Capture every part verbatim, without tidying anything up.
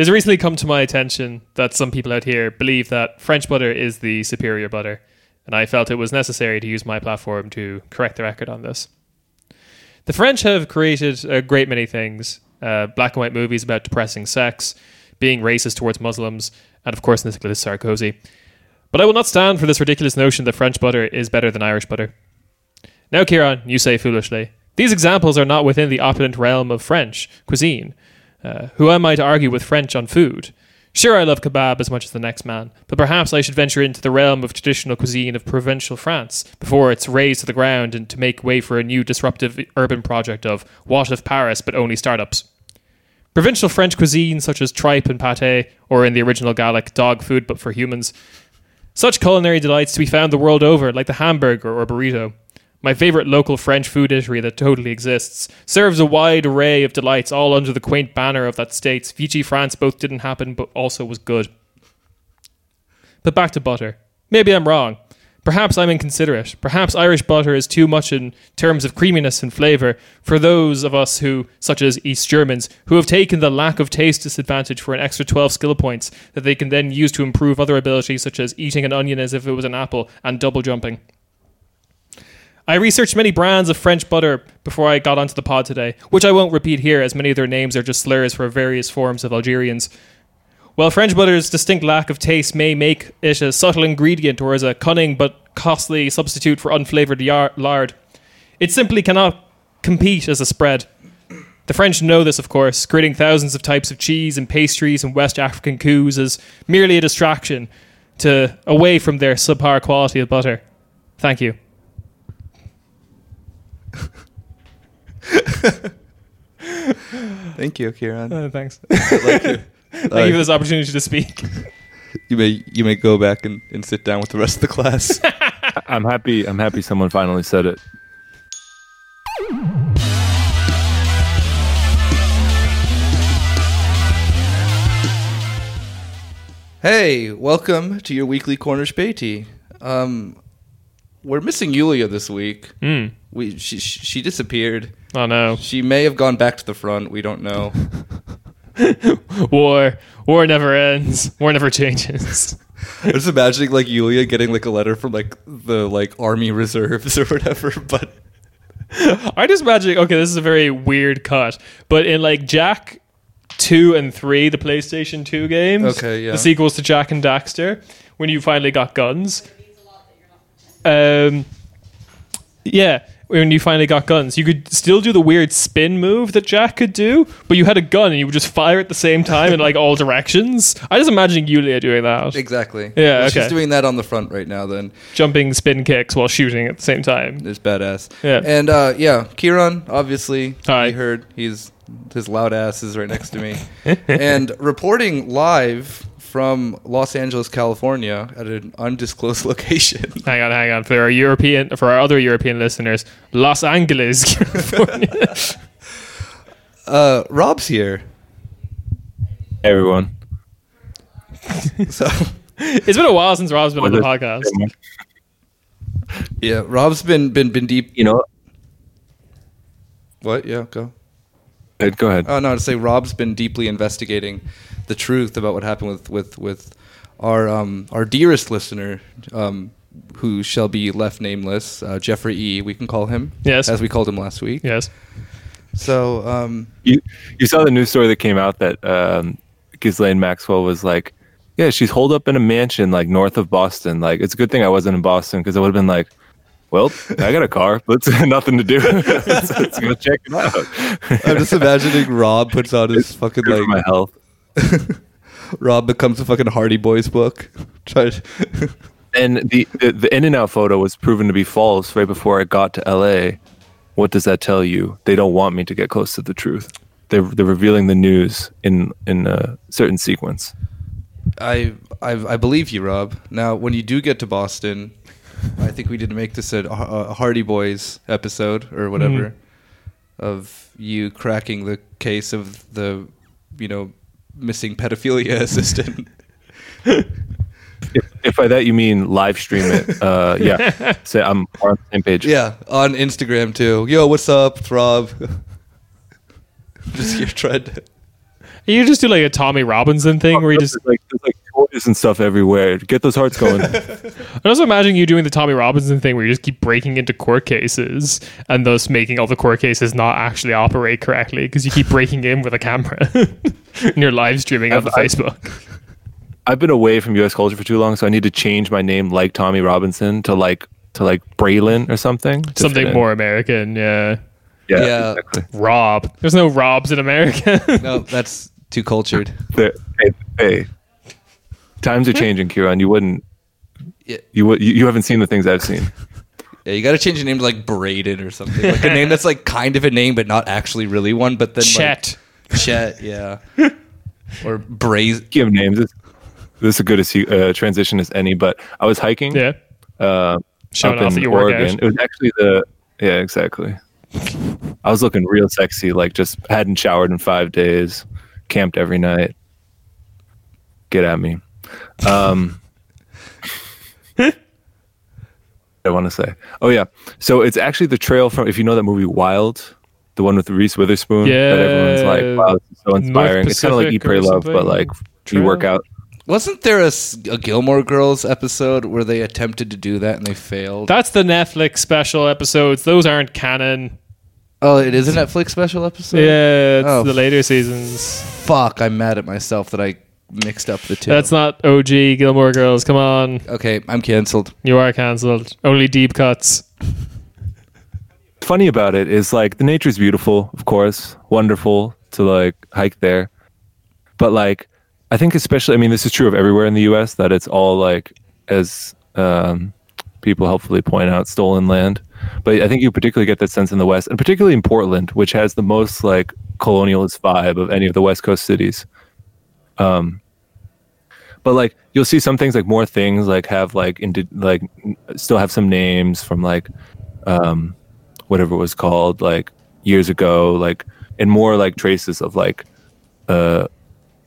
It's recently come to my attention that some people out here believe that French butter is the superior butter, and I felt it was necessary to use my platform to correct the record on this. The French have created a great many things, uh, black and white movies about depressing sex, being racist towards Muslims, and of course Nicolas Sarkozy. But I will not stand for this ridiculous notion that French butter is better than Irish butter. Now, Ciarán, you say foolishly, these examples are not within the opulent realm of French cuisine. Uh, who am I to argue with French on food? Sure, I love kebab as much as the next man, but perhaps I should venture into the realm of traditional cuisine of provincial France before it's razed to the ground and to make way for a new disruptive urban project of what if Paris but only startups. Provincial French cuisine such as tripe and pâté, or in the original Gaelic, dog food but for humans. Such culinary delights to be found the world over, like the hamburger or burrito. My favourite local French food eatery that totally exists serves a wide array of delights all under the quaint banner of that state's Vichy France both didn't happen but also was good. But back to butter. Maybe I'm wrong. Perhaps I'm inconsiderate. Perhaps Irish butter is too much in terms of creaminess and flavour for those of us who, such as East Germans, who have taken the lack of taste disadvantage for an extra twelve skill points that they can then use to improve other abilities such as eating an onion as if it was an apple and double jumping. I researched many brands of French butter before I got onto the pod today, which I won't repeat here as many of their names are just slurs for various forms of Algerians. While French butter's distinct lack of taste may make it a subtle ingredient or as a cunning but costly substitute for unflavoured yar- lard, it simply cannot compete as a spread. The French know this, of course, creating thousands of types of cheese and pastries and West African coups as merely a distraction to away from their subpar quality of butter. Thank you. Thank you, Ciarán. Oh, thanks. Like you. Thank uh, you for this opportunity to speak. You may you may go back and, and sit down with the rest of the class. I'm happy. I'm happy someone finally said it. Hey, welcome to your weekly Cornish Baitie. Um, we're missing Yulia this week. Mm. We she she disappeared. Oh no! She may have gone back to the front. We don't know. War, war never ends. War never changes. I'm just imagining like Yulia getting like a letter from like the like Army Reserves or whatever. But I just imagine. Okay, this is a very weird cut. But in like Jack two and three, the PlayStation two games, okay, yeah, the sequels to Jack and Daxter, when you finally got guns. Um. Yeah. When you finally got guns, you could still do the weird spin move that Jack could do, but you had a gun and you would just fire at the same time in like all directions. I just imagine Yulia doing that. Exactly. Yeah, well, okay. She's doing that on the front right now then. Jumping spin kicks while shooting at the same time. It's badass. Yeah. And uh, yeah, Ciarán, obviously, hi. You heard he's his loud ass is right next to me. And reporting live from Los Angeles, California, at an undisclosed location. Hang on, hang on. For our European, for our other European listeners, Los Angeles, California. uh, Rob's here. Hey, everyone. So it's been a while since Rob's been on the podcast. Yeah, Rob's been been been deep. You know. What? Yeah, go. Hey, go ahead. Oh no, to say Rob's been deeply investigating the truth about what happened with with with our um our dearest listener, um who shall be left nameless, uh, Jeffrey E. We can call him, yes, as we called him last week. Yes. So um, you you saw the news story that came out that um, Ghislaine Maxwell was like, yeah, she's holed up in a mansion like north of Boston. Like it's a good thing I wasn't in Boston because I would have been like, well, I got a car, but it's nothing to do. Let's so, so go check it out. I'm just imagining Rob puts on his it's fucking like my health. Rob becomes a fucking Hardy Boys book. And the, the the In-N-Out photo was proven to be false right before I got to L A. What does that tell you? They don't want me to get close to the truth. They're they're revealing the news in in a certain sequence. I I, I believe you, Rob. Now, when you do get to Boston, I think we did make this a, a Hardy Boys episode or whatever, mm. of you cracking the case of the, you know, missing pedophilia assistant. If, if by that you mean live stream it, uh, yeah. So I'm on the same page. Yeah, on Instagram too. Yo, what's up, Rob? Just here trying to. You just do like a Tommy Robinson thing oh, where you just like, there's like toys and stuff everywhere. Get those hearts going. I also imagine you doing the Tommy Robinson thing where you just keep breaking into court cases and thus making all the court cases not actually operate correctly because you keep breaking in with a camera and you're live streaming on Facebook. I've been away from U S culture for too long, so I need to change my name like Tommy Robinson to like to like Braylon or something. Something more American, yeah. Yeah, yeah. Exactly. Rob. There's no Robs in America. No, that's too cultured. Hey, hey, times are changing, Kieran. You wouldn't. Yeah. You would. You, you haven't seen the things I've seen. Yeah, you got to change your name to like Braided or something, like a name that's like kind of a name but not actually really one. But then Chet, like, Chet, yeah, or Braze. Give names. It's, this is a good uh, transition as any. But I was hiking. Yeah. Uh, Showing up off in Oregon. It was actually the. Yeah, exactly. I was looking real sexy, like just hadn't showered in five days, camped every night. Get at me. Um, I want to say, oh yeah. So it's actually the trail from, if you know that movie Wild, the one with Reese Witherspoon, yeah, that everyone's like, wow, this is so inspiring. It's kind of like Eat, Pray, Love, but like trail. You work out. Wasn't there a, a Gilmore Girls episode where they attempted to do that and they failed? That's the Netflix special episodes. Those aren't canon. Oh, it is a Netflix special episode? Yeah, it's oh, the later seasons. Fuck, I'm mad at myself that I mixed up the two. That's not O G Gilmore Girls. Come on. Okay, I'm canceled. You are canceled. Only deep cuts. Funny about it is like the nature's beautiful, of course. Wonderful to like hike there. But like I think especially, I mean, this is true of everywhere in the U S that it's all like, as um, people helpfully point out, stolen land. But I think you particularly get that sense in the West, and particularly in Portland, which has the most like colonialist vibe of any of the West Coast cities. Um, but like, you'll see some things like more things like have like, into, like still have some names from like um, whatever it was called like years ago, like, and more like traces of like, uh,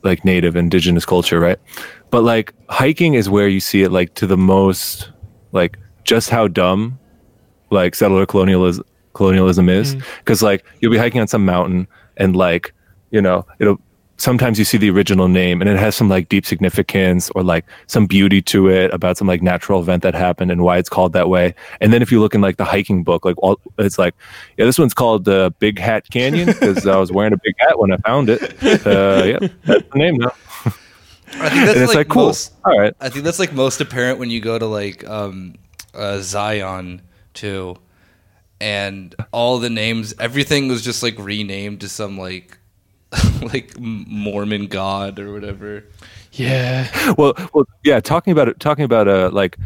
like native indigenous culture, right? But like hiking is where you see it like to the most, like just how dumb like settler colonialism colonialism is, because mm-hmm. like you'll be hiking on some mountain and like, you know, it'll sometimes you see the original name and it has some like deep significance or like some beauty to it about some like natural event that happened and why it's called that way. And then if you look in like the hiking book, like all, it's like, yeah, this one's called uh, Big Hat Canyon because I was wearing a big hat when I found it. Uh, yeah, that's the name now. I think that's and it's like, like cool. Most, all right. I think that's like most apparent when you go to like um, uh, Zion too, and all the names, everything was just like renamed to some like like Mormon God or whatever. Yeah. Well, well, yeah. Talking about it, talking about uh, like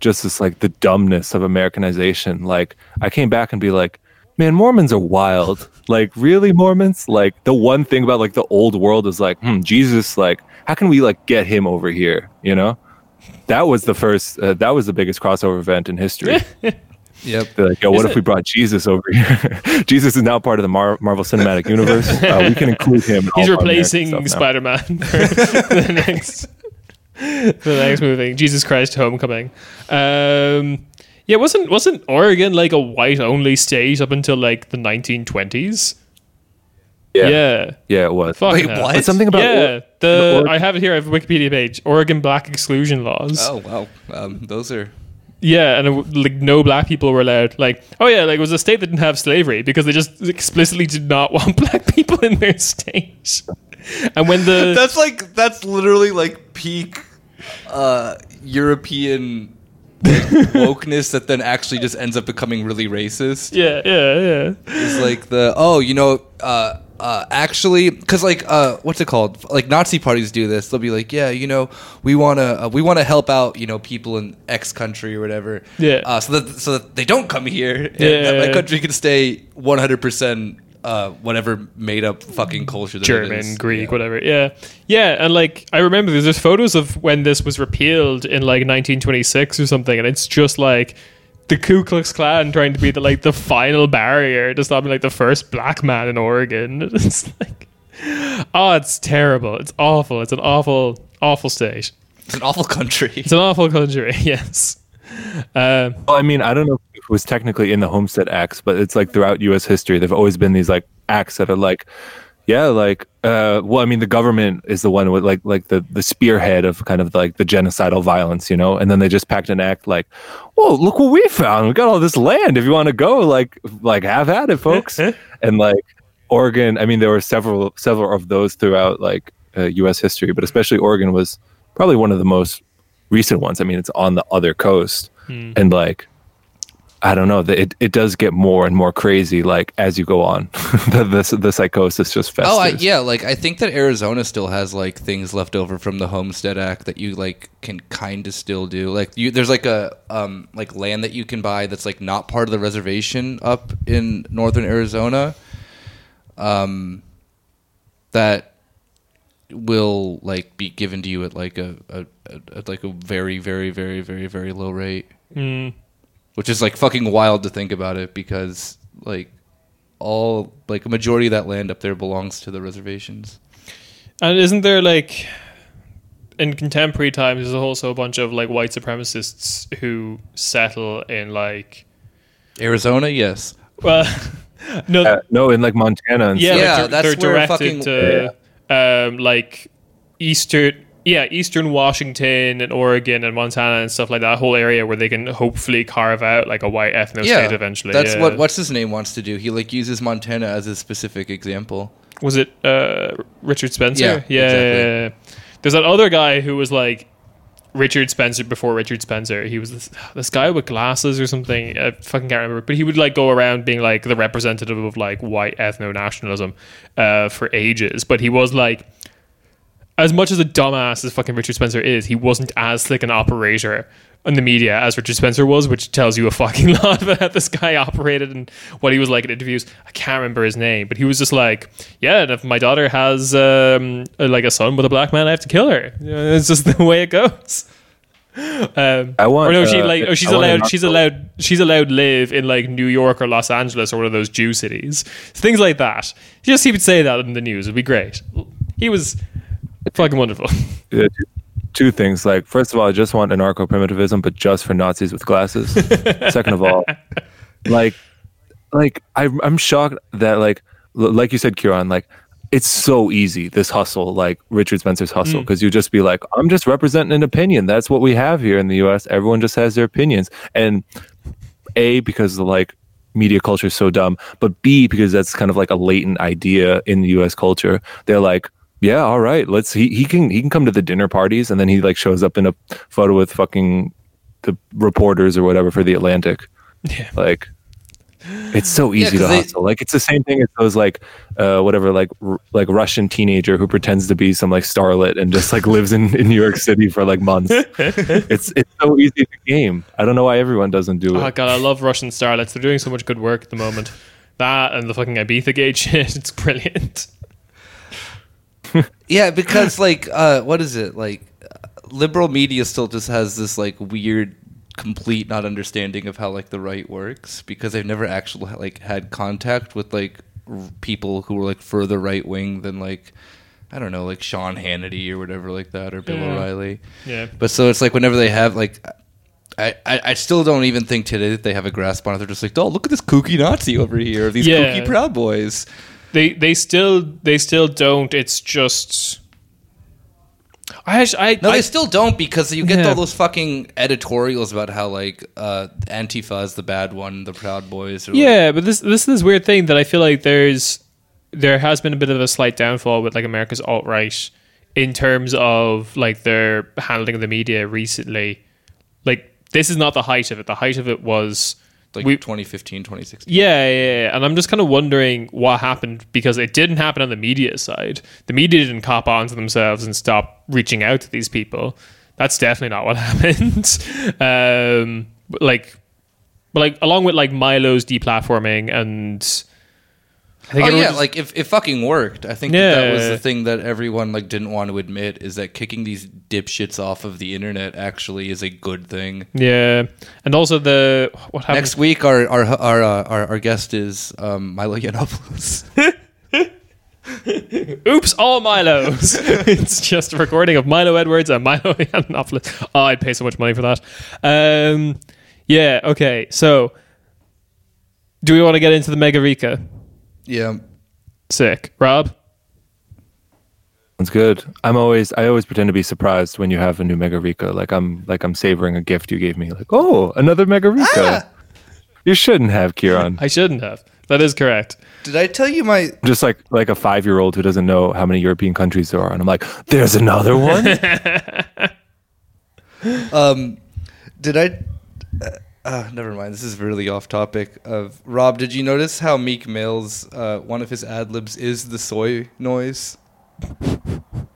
just this like the dumbness of Americanization. Like I came back and be like, man, Mormons are wild. Like really, Mormons. Like the one thing about like the old world is like, hmm, Jesus. Like how can we like get him over here? You know, that was the first. Uh, that was the biggest crossover event in history. Yep. They're like, yo, what is if it? we brought Jesus over here? Jesus is now part of the Mar- Marvel Cinematic Universe. Uh, we can include him. In He's replacing Spider-Man for the next, the next movie, Jesus Christ Homecoming. Um, yeah, wasn't wasn't Oregon like a white-only state up until like the nineteen twenties? Yeah, yeah, yeah it was. Fuck Wait, no. what? But something about yeah. Or- the Oregon? I have it here. I have a Wikipedia page. Oregon Black Exclusion Laws. Oh wow, um, those are. Yeah, and it, like no black people were allowed. Like, oh yeah, like it was a state that didn't have slavery because they just explicitly did not want black people in their state. And when the that's like that's literally like peak uh, European like, wokeness that then actually just ends up becoming really racist. Yeah, yeah, yeah. It's like the oh, you know, uh, uh, actually, because like uh, what's it called? Like Nazi parties do this. They'll be like, yeah, you know, we want to uh, we want to help out, you know, people in X country or whatever. Yeah. Uh, so that so that they don't come here. Yeah. And that my country can stay one hundred percent whatever made up fucking culture. That German, it is. Greek, yeah. whatever. Yeah, yeah. And like I remember there's there's photos of when this was repealed in like nineteen twenty-six or something, and it's just like. The Ku Klux Klan trying to be the like the final barrier to stopping like the first black man in Oregon. It's like, oh, it's terrible. It's awful. It's an awful, awful state. It's an awful country. It's an awful country. Yes. Um, well, I mean, I don't know if it was technically in the Homestead Acts, but it's like throughout U S history, there've always been these like acts that are like, Yeah, like, uh, well, I mean, the government is the one with, like, like the, the spearhead of kind of like the genocidal violence, you know? And then they just packed an act like, whoa, look what we found. We got all this land. If you want to go, like, like have at it, folks. And like Oregon, I mean, there were several several of those throughout like uh, U S history, but especially Oregon was probably one of the most recent ones. I mean, it's on the other coast. Mm. And like, I don't know. It it does get more and more crazy, like as you go on. the, the the psychosis just festers. Oh I, yeah, like I think that Arizona still has like things left over from the Homestead Act that you like can kind of still do. Like you, there's like a um like land that you can buy that's like not part of the reservation up in northern Arizona. Um, that will like be given to you at like a, a, a, a like a very very very very very low rate. Mm. Which is like fucking wild to think about it because like all like a majority of that land up there belongs to the reservations. And isn't there like in contemporary times there's also a bunch of like white supremacists who settle in like Arizona? Yes. Well, no, uh, no, in like Montana. And yeah, yeah, like, they're, that's they're where directed fucking to yeah. um, like Eastern. Yeah, Eastern Washington and Oregon and Montana and stuff like that, whole area where they can hopefully carve out like a white ethno yeah, state eventually. That's yeah. what what's his name wants to do. He like uses Montana as a specific example. Was it uh, Richard Spencer? Yeah, yeah, exactly. yeah, yeah. There's that other guy who was like Richard Spencer before Richard Spencer. He was this, this guy with glasses or something. I fucking can't remember. But he would like go around being like the representative of like white ethno nationalism uh, for ages. But he was like, as much as a dumbass as fucking Richard Spencer is, he wasn't as slick an operator in the media as Richard Spencer was, which tells you a fucking lot about how this guy operated and what he was like in interviews. I can't remember his name, but he was just like, yeah, and if my daughter has um, like a son with a black man, I have to kill her. You know, it's just the way it goes. Um, I want. Or no, she like. Uh, oh, she's allowed. She's allowed. She's allowed live in like New York or Los Angeles or one of those Jew cities. Things like that. Just he would say that in the news. It'd be great. He was fucking wonderful. Yeah, two things. Like, first of all, I just want anarcho-primitivism, but just for Nazis with glasses. Second of all, like, like I'm, I'm shocked that, like, like you said, Kieran, like, it's so easy, this hustle, like Richard Spencer's hustle, because mm. you just be like, I'm just representing an opinion. That's what we have here in the U S. Everyone just has their opinions. And A, because the, like, media culture is so dumb, but B, because that's kind of like a latent idea in the U S culture. They're like, yeah, all right. Let's he, he can he can come to the dinner parties, and then he like shows up in a photo with fucking the reporters or whatever for the Atlantic. Yeah, like it's so easy yeah, to hustle. They, like it's the same thing as those like uh, whatever like r- like Russian teenager who pretends to be some like starlet and just like lives in, in New York City for like months. it's it's so easy to game. I don't know why everyone doesn't do it. Oh god, I love Russian starlets. They're doing so much good work at the moment. That and the fucking Ibiza gate shit. It's brilliant. Yeah, because like uh what is it like uh, liberal media still just has this like weird complete not understanding of how like the right works because they've never actually like had contact with like r- people who were like further right wing than like I don't know like Sean Hannity or whatever like that or Bill yeah. O'Reilly. Yeah. But so it's like whenever they have like I, I, I still don't even think today that they have a grasp on it. They're just like, oh, look at this kooky Nazi over here, these yeah. kooky Proud Boys. They they still they still don't. It's just I I no I, they still don't because you get yeah. all those fucking editorials about how like uh, Antifa is the bad one, the Proud Boys. Or yeah, like, but this this is this weird thing that I feel like there's there has been a bit of a slight downfall with like America's alt-right in terms of like their handling of the media recently. Like this is not the height of it. The height of it was. Like we, twenty fifteen, twenty sixteen. Yeah, yeah, yeah. And I'm just kind of wondering what happened because it didn't happen on the media side. The media didn't cop on to themselves and stop reaching out to these people. That's definitely not what happened. um, but like, but like, along with like Milo's deplatforming and. I think oh yeah, just, like if it fucking worked. I think yeah. that, that was the thing that everyone like didn't want to admit is that kicking these dipshits off of the internet actually is a good thing. Yeah, and also the what happened next week. Our our our uh, our, our guest is um, Milo Yiannopoulos. Oops, all Milos. It's just a recording of Milo Edwards and Milo Yiannopoulos. Oh, I'd pay so much money for that. Um, yeah. Okay. So, do we want to get into the Mega Rica? Yeah. Sick. Rob, That's good. I'm always, I always pretend to be surprised when you have a new Mega Rica. Like I'm, like I'm savoring a gift you gave me. Like, oh, another Mega Rica. Ah! You shouldn't have, Kieran. I shouldn't have. That is correct. Did I tell you my... Just like like a five-year-old who doesn't know how many European countries there are. And I'm like, there's another one? um, Did I... Uh, uh, never mind. This is really off topic. Of Rob, did you notice how Meek Mill's, uh, one of his ad-libs is the soy noise?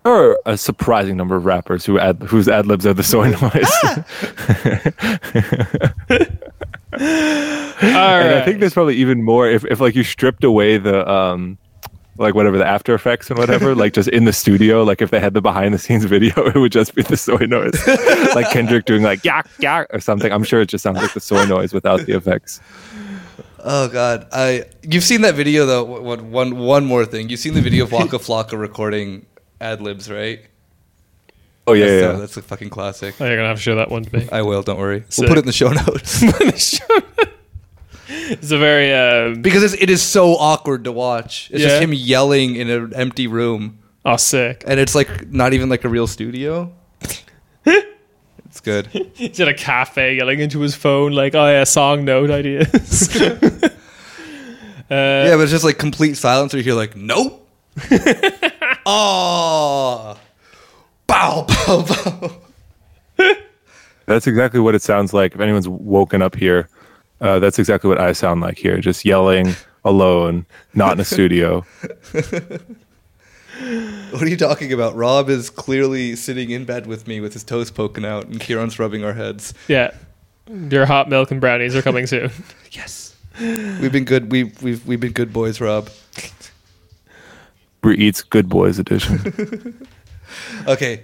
There are a surprising number of rappers who ad- whose ad-libs are the soy noise. Ah! All and right. I think there's probably even more if, if like you stripped away the um like whatever the after effects and whatever, like just in the studio, like if they had the behind the scenes video, it would just be the soy noise. Like Kendrick doing like yak yak or something. I'm sure it just sounds like the soy noise without the effects. Oh god. I you've seen that video though. One, one, one more thing. You've seen the video of Waka Flocka recording ad libs, right? Oh, yeah, that's, yeah. Uh, that's a fucking classic. Oh, you're going to have to show that one to me. I will, don't worry. Sick. We'll put it in the show notes. It's a very... Uh, because it's, it is so awkward to watch. It's yeah. just him yelling in an empty room. Oh, sick. And it's like not even like a real studio. It's good. He's at a cafe yelling into his phone like, oh, yeah, song note ideas. uh, yeah, but it's just like complete silence where you hear like, nope. Oh... Bow, bow, bow. That's exactly what it sounds like. If anyone's woken up here, uh, that's exactly what I sound like here. Just yelling, alone, not in a studio. What are you talking about? Rob is clearly sitting in bed with me with his toes poking out and Kieran's rubbing our heads. Yeah. Your hot milk and brownies are coming soon. Yes. We've been good. We've, we've, we've been good boys, Rob. Uber Eats Good Boys Edition. Okay,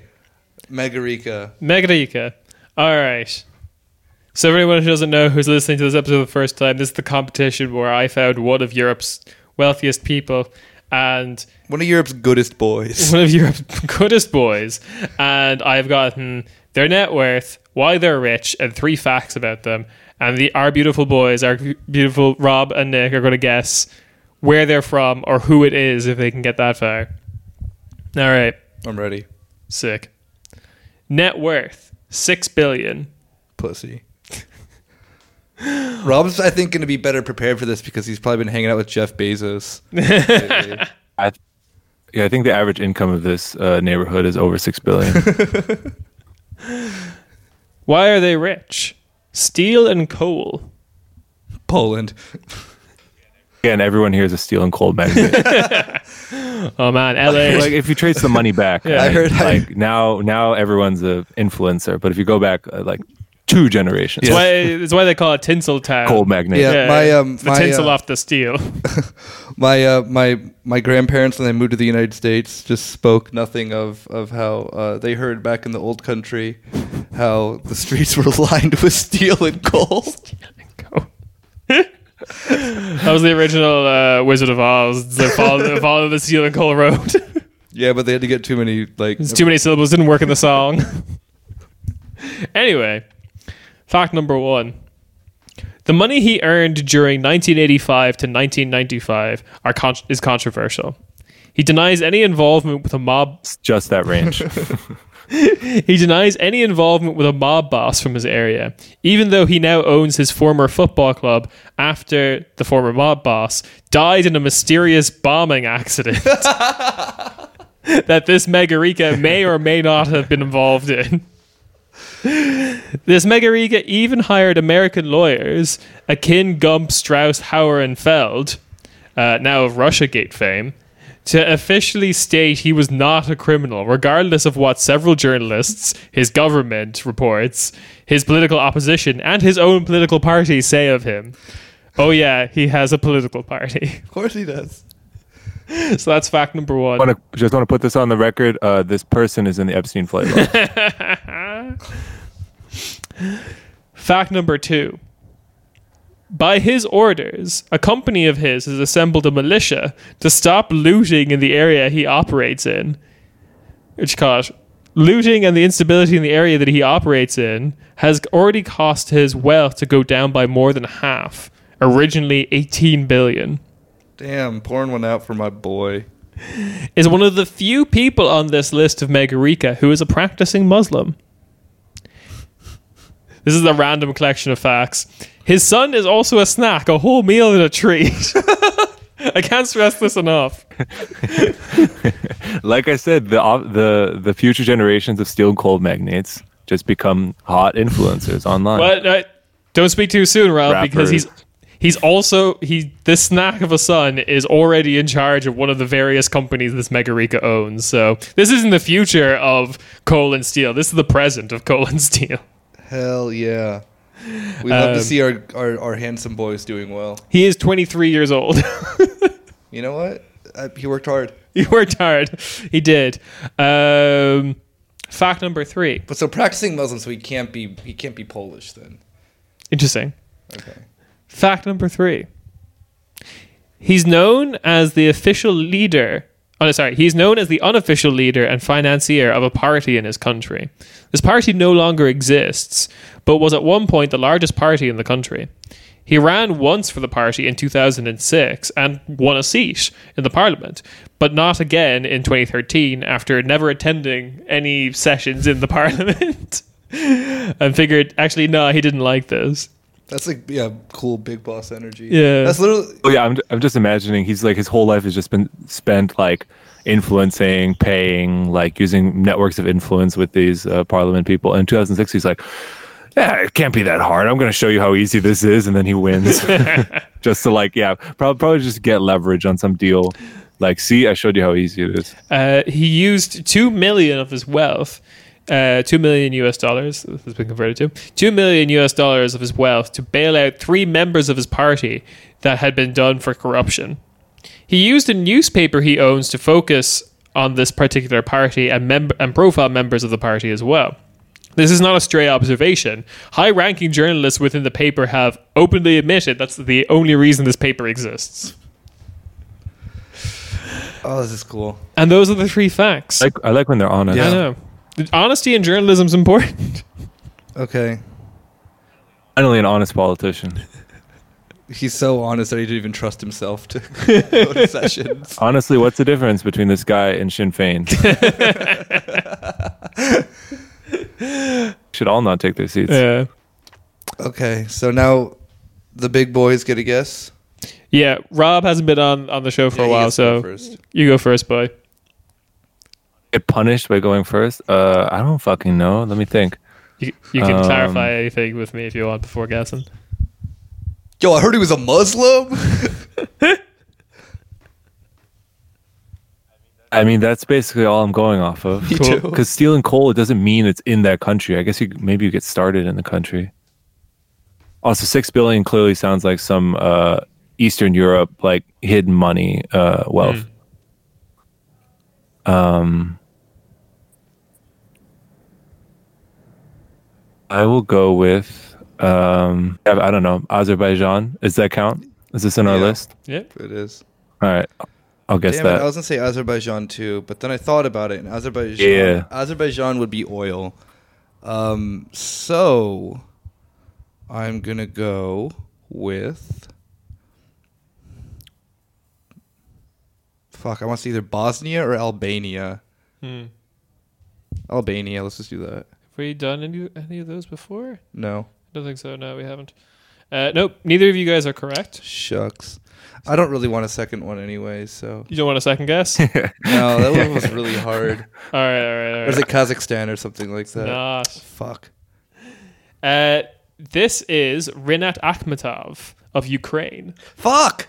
Mega Rica. Mega Rica. All right. So everyone who doesn't know who's listening to this episode for the first time, this is the competition where I found one of Europe's wealthiest people and... One of Europe's goodest boys. One of Europe's goodest boys. And I've gotten their net worth, why they're rich, and three facts about them. And the our beautiful boys, our beautiful Rob and Nick, are going to guess where they're from or who it is if they can get that far. All right. I'm ready. Sick. Net worth six billion. Pussy. Rob's, I think, going to be better prepared for this because he's probably been hanging out with Jeff Bezos. I, yeah, I think the average income of this uh, neighborhood is over six billion. Why are they rich? Steel and coal. Poland. Again, everyone here is a steel and coal magnate. Oh man, L A. Like if you trace the money back, yeah, I heard like I... now now everyone's an influencer. But if you go back uh, like two generations, that's yeah. why, that's why they call it Tinseltown. Coal magnate. Yeah, yeah, my um, the my, tinsel uh, off the steel. my uh, my my grandparents when they moved to the United States just spoke nothing of of how uh, they heard back in the old country how the streets were lined with steel and coal. Steel and coal. That was the original uh, Wizard of Oz. They follow, follow the steel and coal road. Yeah, but they had to get too many like too many syllables. Didn't work in the song. Anyway, fact number one: the money he earned during nineteen eighty-five to nineteen ninety-five are con- is controversial. He denies any involvement with a mob. It's just that range. He denies any involvement with a mob boss from his area, even though he now owns his former football club after the former mob boss died in a mysterious bombing accident that this Mega Rica may or may not have been involved in. This Mega Rica even hired American lawyers akin Gump, Strauss, Hauer, and Feld, uh, now of Russiagate fame, to officially state he was not a criminal, regardless of what several journalists, his government reports, his political opposition, and his own political party say of him. Oh yeah, he has a political party. Of course he does. So that's fact number one. I wanna, just want to put this on the record. Uh, this person is in the Epstein flight log. Fact number two. By his orders, a company of his has assembled a militia to stop looting in the area he operates in. Which caused looting and the instability in the area that he operates in has already cost his wealth to go down by more than half. Originally eighteen billion. Damn, pouring one out for my boy. is one of the few people on this list of Megarika who is a practicing Muslim. This is a random collection of facts. His son is also a snack, a whole meal and a treat. I can't stress this enough. Like I said, the the the future generations of steel and coal magnates just become hot influencers online. But uh, don't speak too soon, Ralph, Rappers. because he's he's also he this snack of a son is already in charge of one of the various companies this Megarika owns. So this isn't the future of coal and steel. This is the present of coal and steel. Hell yeah. We love um, to see our, our, our handsome boys doing well. He is twenty-three years old. You know what? I, he worked hard. He worked hard. He did. Um, fact number three. But so practicing Muslim, so he can't be he can't be Polish then. Interesting. Okay. Fact number three. He's known as the official leader. Oh, sorry. He's known as the unofficial leader and financier of a party in his country. This party no longer exists, but was at one point the largest party in the country. He ran once for the party in two thousand six and won a seat in the parliament, but not again in twenty thirteen after never attending any sessions in the parliament. And figured, actually, no, he didn't like this. That's like, yeah, cool big boss energy. Yeah. That's literally. Oh, yeah, I'm, I'm just imagining he's like, his whole life has just been spent like influencing, paying, like using networks of influence with these uh, parliament people. And in two thousand six, he's like, yeah, it can't be that hard. I'm going to show you how easy this is. And then he wins. Just to like, yeah, probably, probably just get leverage on some deal. Like, see, I showed you how easy it is. Uh, he used two million of his wealth. Uh, two million U S dollars has been converted to two million U S dollars of his wealth to bail out three members of his party that had been done for corruption. He used a newspaper he owns to focus on this particular party and mem- and profile members of the party as well. This is not a stray observation. High-ranking journalists within the paper have openly admitted that's the only reason this paper exists. Oh, this is cool. And those are the three facts. I like, I like when they're honest. Yeah. I know. Honesty in journalism is important. Okay. Finally, an honest politician. He's so honest that he didn't even trust himself to go to sessions. Honestly, what's the difference between this guy and Sinn Féin? Should all not take their seats. Yeah. Okay, so now the big boys get a guess? Yeah, Rob hasn't been on, on the show for yeah, a while, so you go first, boy. Get punished by going first? Uh, I don't fucking know. Let me think. You, you can um, clarify anything with me if you want before guessing. Yo, I heard he was a Muslim. I mean, that's basically all I'm going off of. Because stealing coal, it doesn't mean it's in that country. I guess you maybe you get started in the country. Also, six billion clearly sounds like some uh, Eastern Europe like hidden money uh, wealth. Mm. Um, I will go with, um, I don't know, Azerbaijan. Does that count? Is this in our yeah. list? Yep, it is. All right. I'll guess Damn that. It, I was going to say Azerbaijan too, but then I thought about it. And Azerbaijan, yeah. Azerbaijan would be oil. Um, so I'm going to go with... Fuck, I want to see either Bosnia or Albania. Hmm. Albania, let's just do that. Have we done any, any of those before? No. I don't think so. No, we haven't. Uh, nope, neither of you guys are correct. Shucks. I don't really want a second one anyway, so... You don't want a second guess? No, that one was really hard. all right, all right, all right. Or is it Kazakhstan or something like that? Nah. Fuck. Uh, this is Rinat Akhmatov of Ukraine. Fuck!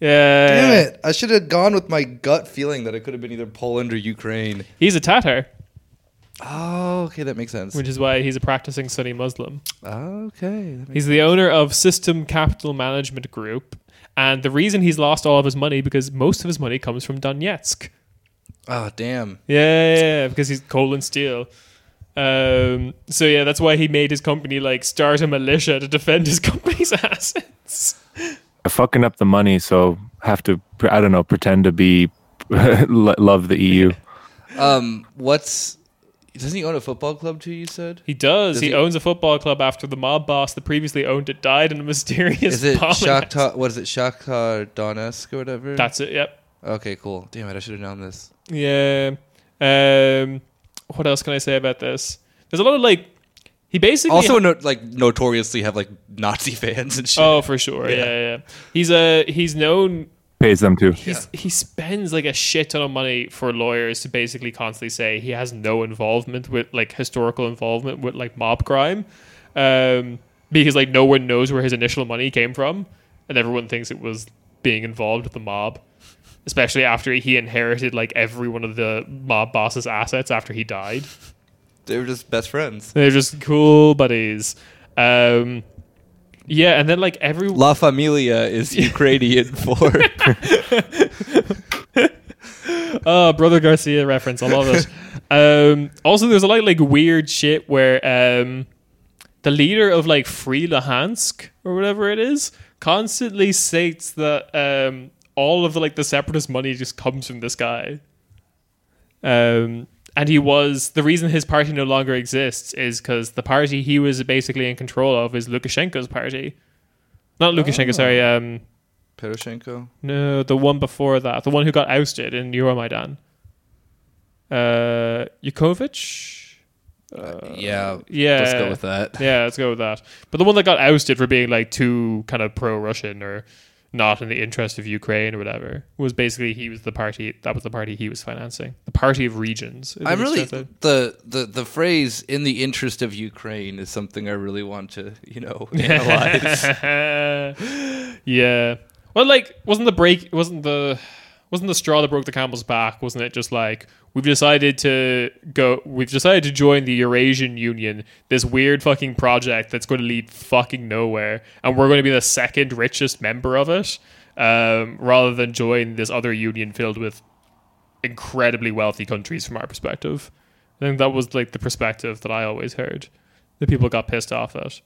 Yeah. Damn it. I should have gone with my gut feeling that it could have been either Poland or Ukraine. He's a Tatar. Oh, okay. That makes sense. Which is why he's a practicing Sunni Muslim. Okay. He's sense. the owner of System Capital Management Group. And the reason he's lost all of his money because most of his money comes from Donetsk. Oh, damn. Yeah, yeah, yeah because he's coal and steel. Um, so, yeah, that's why he made his company like start a militia to defend his company's assets. I'm fucking up the money, so have to, I don't know, pretend to be, love the E U. Um, what's, doesn't he own a football club too, you said? He does. does he, he owns a football club after the mob boss that previously owned it died in a mysterious... Is it Shakhtar, what is it, Shakhtar Donetsk or whatever? That's it, yep. Okay, cool. Damn it, I should have known this. Yeah. Um, what else can I say about this? There's a lot of, like, he basically... Also, ha- no, like, notoriously have, like, Nazi fans and shit. Oh, for sure. Yeah, yeah, yeah. He's, uh, he's known... Pays them, too. He's, yeah. He spends, like, a shit ton of money for lawyers to basically constantly say he has no involvement with, like, historical involvement with, like, mob crime. Um, because, like, no one knows where his initial money came from. And everyone thinks it was being involved with the mob. Especially after he inherited, like, every one of the mob boss's assets after he died. They were just best friends. They were just cool buddies. Um... Yeah, and then like every La Familia is Ukrainian for oh, Brother Garcia reference. I love it. Um, also, there's a lot of like weird shit where um, the leader of like Free Luhansk or whatever it is constantly states that um, all of the, like the separatist money just comes from this guy. Um, and he was the reason his party no longer exists is because the party he was basically in control of is Lukashenko's party. Not Lukashenko, oh. sorry. Um, Poroshenko? No, the one before that. The one who got ousted in Euromaidan. Uh, Yukovych? Uh, yeah, yeah. Let's go with that. Yeah, let's go with that. But the one that got ousted for being like too kind of pro-Russian or not in the interest of Ukraine or whatever, was basically he was the party that was the party he was financing, the Party of Regions. I'm really the, the the phrase "in the interest of Ukraine" is something I really want to you know analyze. Yeah, well, like wasn't the break wasn't the wasn't the straw that broke the camel's back? Wasn't it just like we've decided to go, we've decided to join the Eurasian Union, this weird fucking project that's going to lead fucking nowhere, and we're going to be the second richest member of it, um, rather than join this other union filled with incredibly wealthy countries from our perspective. I think that was like the perspective that I always heard that people got pissed off at.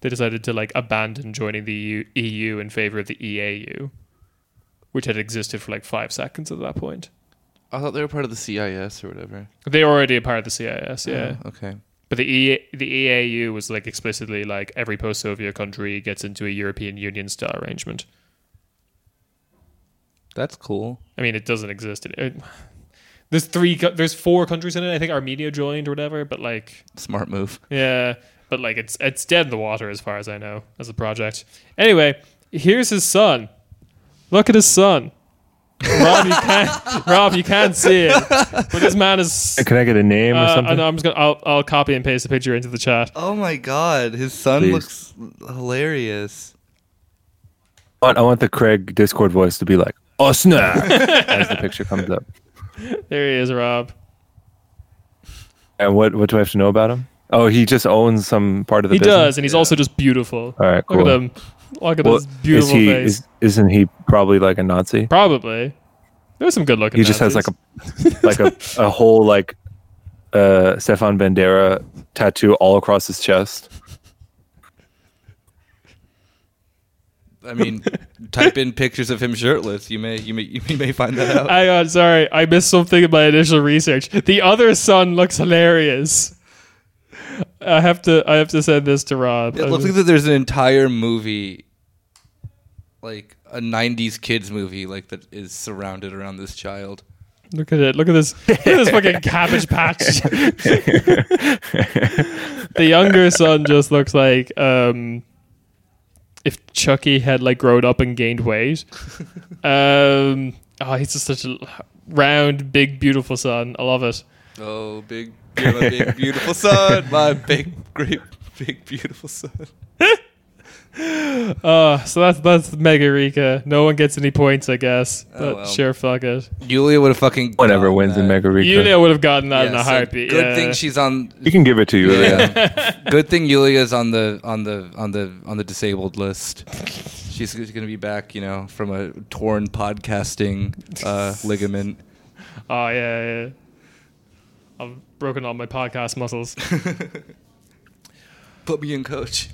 They decided to like abandon joining the E U in favor of the E A U, which had existed for like five seconds at that point. I thought they were part of the C I S or whatever. They were already a part of the C I S, yeah. Oh, okay. But the E A, the E A U was like explicitly like every post-Soviet country gets into a European Union style arrangement. That's cool. I mean, it doesn't exist. It, it, there's three, there's four countries in it. I think Armenia joined or whatever, but like smart move. Yeah, but like it's it's dead in the water as far as I know as a project. Anyway, here's his son. Look at his son. Rob, you can't. Rob, you can't see it. But this man is. Can I get a name uh, or something? No, I'm just gonna. I'll, I'll copy and paste the picture into the chat. Oh my god, his son Please. looks hilarious. I want, I want the Craig Discord voice to be like, "Oh snap!" as the picture comes up. There he is, Rob. And what what do I have to know about him? Oh, he just owns some part of the. He business? does, and he's yeah. also just beautiful. All right, cool. Look at him. Look at well, this beautiful is he, face. Is, isn't he probably like a Nazi? Probably. There's some good looking. He just Nazis. has like a like a, a whole like uh, Stefan Bandera tattoo all across his chest. I mean, type in pictures of him shirtless. You may you may you may find that out. Hang on, sorry, I missed something in my initial research. The other son looks hilarious. I have to. I have to send this to Rob. It looks like that. There's an entire movie, like a nineties kids movie, like that is surrounded around this child. Look at it. Look at this. Look at this fucking Cabbage Patch. The younger son just looks like um, if Chucky had like grown up and gained weight. Um, oh, he's just such a round, big, beautiful son. I love it. Oh, big. You're my big, beautiful son. My big, great, big, beautiful son. uh, so that's that's Megarika. No one gets any points, I guess. But oh, well. Sure, fuck it. Yulia would have fucking... Whatever wins that. In Megarika. Yulia would have gotten that yeah, in a so heartbeat. Good yeah. thing she's on... You can give it to Yulia. Yeah. Good thing Yulia's on the, on, the, on, the, on the disabled list. She's going to be back, you know, from a torn podcasting uh, ligament. Oh, yeah, yeah. I'm... broken all my podcast muscles. Put me in, coach.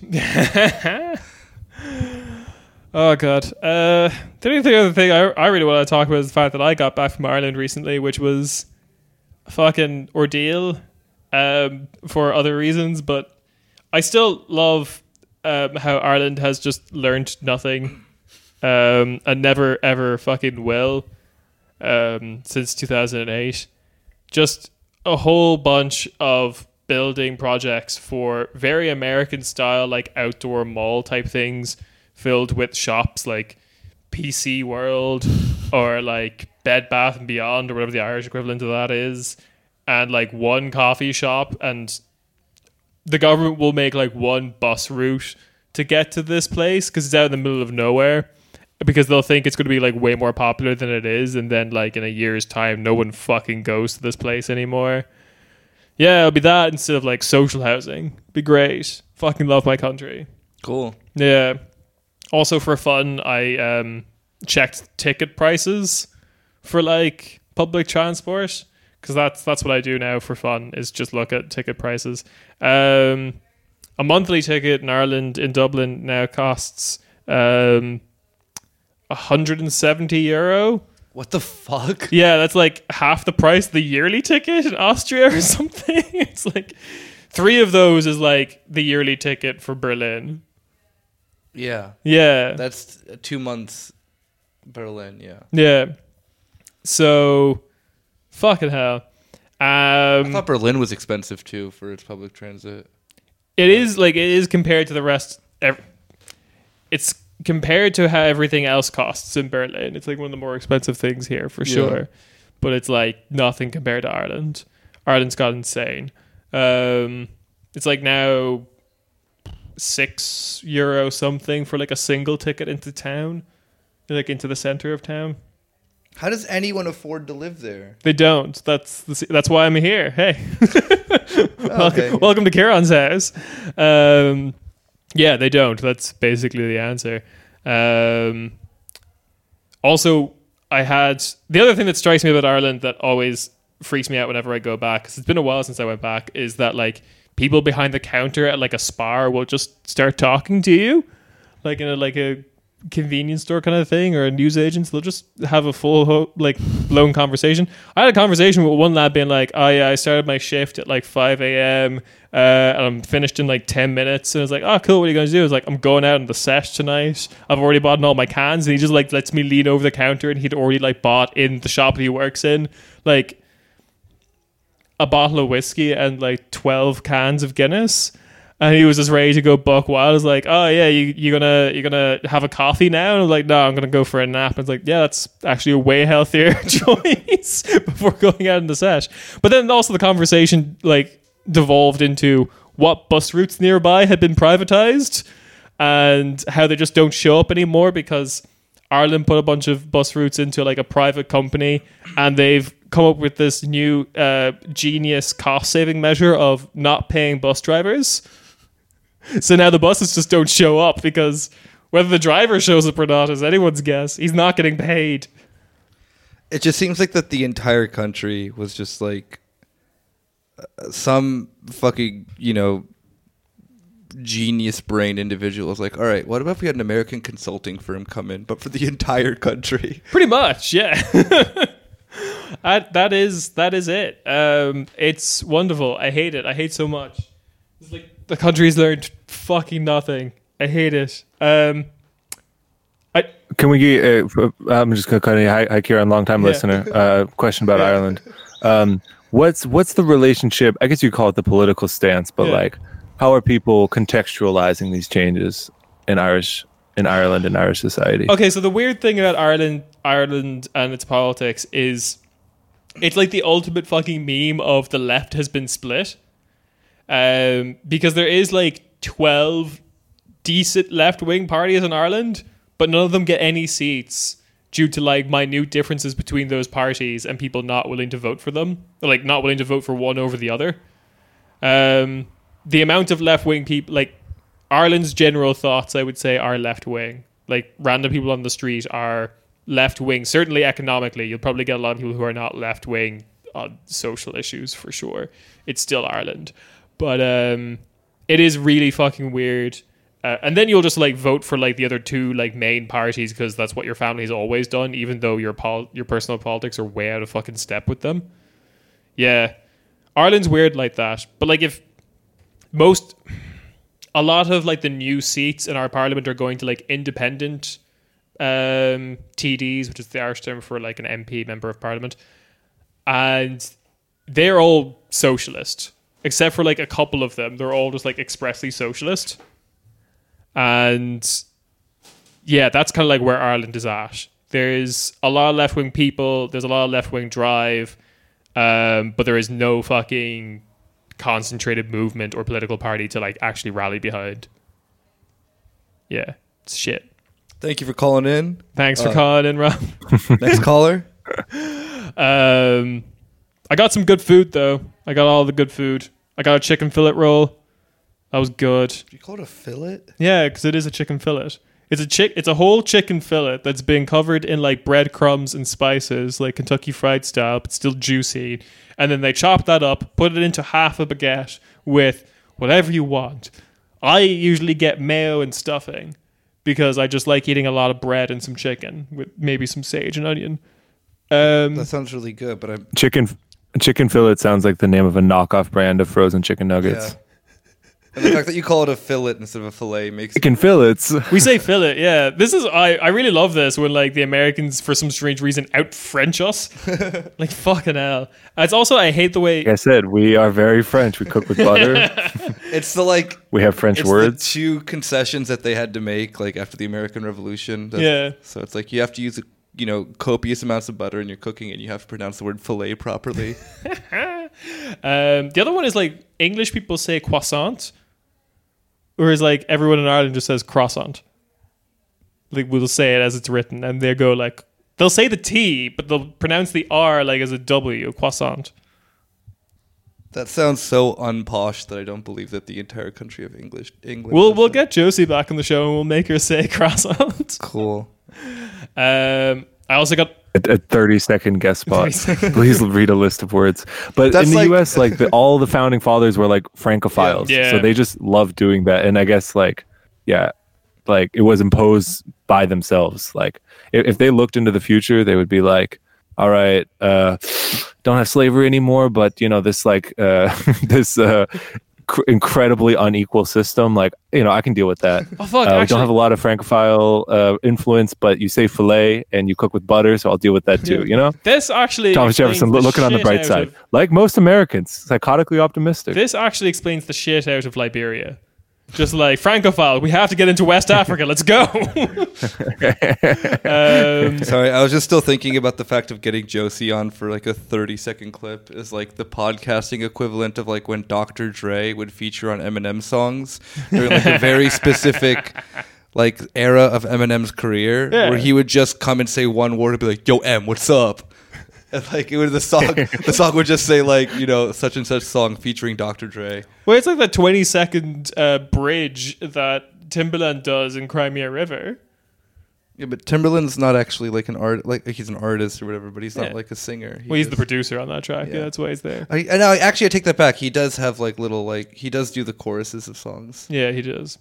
Oh, God. Uh, the only other thing I, I really want to talk about is the fact that I got back from Ireland recently, which was a fucking ordeal um, for other reasons, but I still love um, how Ireland has just learned nothing um, and never ever fucking will um, since two thousand eight. Just a whole bunch of building projects for very American style, like outdoor mall type things filled with shops like P C World or like Bed Bath and Beyond or whatever the Irish equivalent of that is, and like one coffee shop, and the government will make like one bus route to get to this place because it's out in the middle of nowhere, because they'll think it's going to be like way more popular than it is, and then like in a year's time no one fucking goes to this place anymore. Yeah, it'll be that instead of like social housing. Be great. Fucking love my country. Cool. Yeah. Also for fun, I um checked ticket prices for like public transport, because that's that's what I do now for fun, is just look at ticket prices. Um, a monthly ticket in Ireland, in Dublin now, costs um one hundred seventy euro. What the fuck? Yeah, that's like half the price of the yearly ticket in Austria or something. It's like three of those is like the yearly ticket for Berlin. Yeah. Yeah. That's two months Berlin, yeah. Yeah. So, fucking hell. Um, I thought Berlin was expensive too for its public transit. It yeah. is, like, it is compared to the rest. Every, it's compared to how everything else costs in Berlin, it's like one of the more expensive things here for yeah. sure. But it's like nothing compared to Ireland. Ireland's got insane. Um, it's like now six euro something for like a single ticket into town, like into the center of town. How does anyone afford to live there? They don't. That's the, that's why I'm here. Hey, oh, welcome, okay. welcome to Ciaran's house. Um, Yeah, they don't. That's basically the answer. Um, also, I had... The other thing that strikes me about Ireland that always freaks me out whenever I go back, because it's been a while since I went back, is that like people behind the counter at like a Spar will just start talking to you, like in a, like a convenience store kind of thing, or a newsagent. They'll just have a full ho- like blown conversation. I had a conversation with one lad being like, "Oh yeah, I started my shift at like five a.m. Uh, and I'm finished in like ten minutes." And I was like, "Oh, cool. What are you going to do?" I was like, "I'm going out on the sesh tonight. I've already bought in all my cans." And he just like lets me lean over the counter, and he'd already like bought in the shop that he works in, like a bottle of whiskey and like twelve cans of Guinness. And he was just ready to go buck wild. I was like, "Oh yeah, you, you're gonna you're gonna have a coffee now?" And I was like, "No, I'm gonna go for a nap." And it's like, yeah, that's actually a way healthier choice before going out in the sesh. But then also the conversation like devolved into what bus routes nearby had been privatized and how they just don't show up anymore because Ireland put a bunch of bus routes into like a private company, and they've come up with this new uh, genius cost-saving measure of not paying bus drivers. So now the buses just don't show up, because whether the driver shows up or not is anyone's guess. He's not getting paid. It just seems like that the entire country was just like some fucking, you know, genius brain individual was like, "All right, what about if we had an American consulting firm come in, but for the entire country?" Pretty much, yeah. I, that is that is it. Um, it's wonderful. I hate it. I hate so much. It's like, the country's learned fucking nothing. I hate it. Um, I Can we get... Uh, I'm just going to cut in. Hi, hi Ciaran, long-time yeah. listener. Uh, question about yeah. Ireland. Um, what's what's the relationship... I guess you call it the political stance, but yeah. like, how are people contextualizing these changes in Irish in Ireland and Irish society? Okay, so the weird thing about Ireland, Ireland and its politics is it's like the ultimate fucking meme of the left has been split. Um, because there is like twelve decent left-wing parties in Ireland, but none of them get any seats due to like minute differences between those parties and people not willing to vote for them, or like not willing to vote for one over the other. Um, the amount of left-wing people, like Ireland's general thoughts, I would say, are left-wing. Like random people on the street are left-wing, certainly economically. You'll probably get a lot of people who are not left-wing on social issues for sure. It's still Ireland. But um, it is really fucking weird. Uh, and then you'll just like vote for like the other two like main parties because that's what your family's always done, even though your pol- your personal politics are way out of fucking step with them. Yeah. Ireland's weird like that. But like if most... A lot of like the new seats in our parliament are going to like independent um, T Ds, which is the Irish term for like an M P, Member of Parliament, and they're all socialist, except for like a couple of them. They're all just like expressly socialist. And yeah, that's kind of like where Ireland is at. There's a lot of left-wing people. There's a lot of left-wing drive. Um, but there is no fucking concentrated movement or political party to like actually rally behind. Yeah, it's shit. Thank you for calling in. Thanks uh, for calling in, Rob. Next caller. Um, I got some good food, though. I got all the good food. I got a chicken fillet roll. That was good. Did you call it a fillet? Yeah, because it is a chicken fillet. It's a chick. It's a whole chicken fillet that's been covered in like breadcrumbs and spices, like Kentucky Fried style, but still juicy. And then they chop that up, put it into half a baguette with whatever you want. I usually get mayo and stuffing because I just like eating a lot of bread and some chicken with maybe some sage and onion. Um, that sounds really good, but I'm... chicken chicken fillet sounds like the name of a knockoff brand of frozen chicken nuggets. Yeah. And the fact that you call it a fillet instead of a fillet makes... Chicken fillets. We say fillet, yeah. This is... I, I really love this when, like, the Americans, for some strange reason, out-French us. Like, fucking hell. It's also... I hate the way... Like I said, we are very French. We cook with butter. It's the, like... We have French it's words. It's the two concessions that they had to make, like, after the American Revolution. That's, yeah. So it's like, you have to use, you know, copious amounts of butter in your cooking, and you have to pronounce the word fillet properly. um, the other one is, like, English people say croissant. Whereas, like, everyone in Ireland just says croissant. Like, we'll say it as it's written, and they go, like... They'll say the T, but they'll pronounce the R, like, as a W, croissant. That sounds so unposh that I don't believe that the entire country of English... England we'll we'll that. Get Josie back on the show, and we'll make her say croissant. Cool. um, I also got... A thirty-second guest spot. Please read a list of words. But that's in the like, U S, like the, all the founding fathers were like Francophiles, yeah. So they just loved doing that. And I guess, like, yeah, like it was imposed by themselves. Like, if, if they looked into the future, they would be like, "All right, uh, don't have slavery anymore, but you know this, like, uh, this." Uh, incredibly unequal system, like, you know, I can deal with that. Oh, fuck, uh, we don't have a lot of Francophile uh, influence, but you say fillet and you cook with butter, so I'll deal with that too, you know? This actually... Thomas Jefferson looking on the bright side. Of... Like most Americans, psychotically optimistic. This actually explains the shit out of Liberia. Just like, Francophile, we have to get into West Africa, let's go! um, Sorry, I was just still thinking about the fact of getting Josie on for like a thirty-second clip is like the podcasting equivalent of like when Doctor Dre would feature on Eminem songs during like a very specific like era of Eminem's career, yeah, where he would just come and say one word and be like, "Yo, Em, what's up?" And like it was the song, the song would just say like, you know, such and such song featuring Doctor Dre. Well, it's like that twenty second uh, bridge that Timbaland does in Crimea River. Yeah, but Timbaland's not actually like an art, like he's an artist or whatever, but he's not yeah. like a singer. He well, he's is, the producer on that track. Yeah, yeah, that's why he's there. I, and I, actually, I take that back. He does have like little like he does do the choruses of songs. Yeah, he does.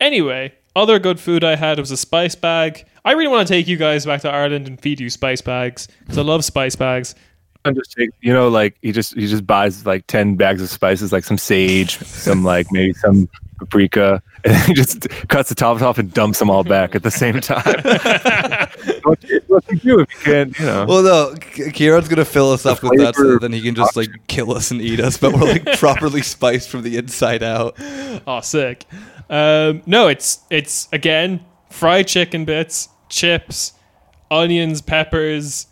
Anyway, other good food I had was a spice bag. I really want to take you guys back to Ireland and feed you spice bags because I love spice bags. I'm just taking, you know, like he just he just buys like ten bags of spices, like some sage, some like maybe some paprika, and he just cuts the top off and dumps them all back at the same time. What do you do if you can't, you know? Well, no, Kieran's gonna fill us up with that, so then he can just like kill us and eat us, but we're like properly spiced from the inside out. Oh, sick. Um, no, it's it's again fried chicken bits, chips, onions, peppers,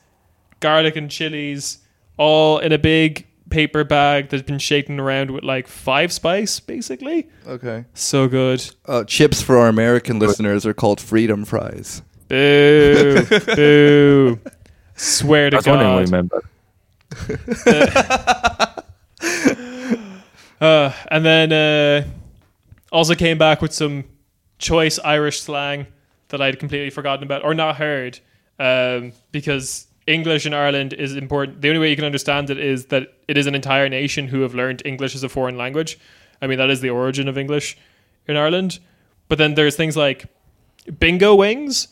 garlic and chilies, all in a big paper bag that's been shaken around with like five spice, basically. Okay. So good. Uh, chips for our American listeners are called freedom fries. Boo. Boo. Swear to God. I was wondering what you meant by that. uh, and then uh, also came back with some choice Irish slang that I'd completely forgotten about or not heard um, because... English in Ireland is important. The only way you can understand it is that it is an entire nation who have learned English as a foreign language. I mean, that is the origin of English in Ireland. But then there's things like bingo wings.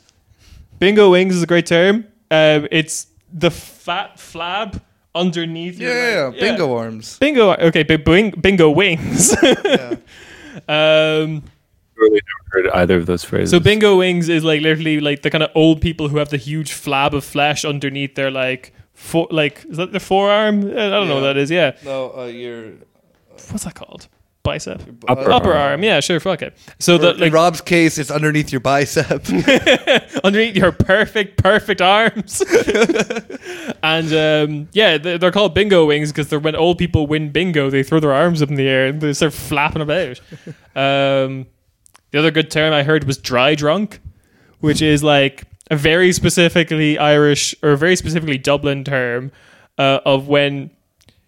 Bingo wings is a great term. Uh, it's the fat flab underneath. Yeah, your yeah, yeah. Bingo arms. Bingo. Okay, bingo wings. Yeah. um, really never heard either of those phrases. So bingo wings is like literally like the kind of old people who have the huge flab of flesh underneath their like fo- like is that their forearm? I don't yeah. know what that is. Yeah. No, uh, your uh, what's that called? Bicep, upper, upper, upper arm. arm. Yeah, sure. Fuck it. So for, that like, in Rob's case, it's underneath your bicep, underneath your perfect, perfect arms. And um, yeah, they're called bingo wings because when old people win bingo, they throw their arms up in the air and they start flapping about. Um, the other good term I heard was dry drunk, which is like a very specifically Irish or very specifically Dublin term uh, of when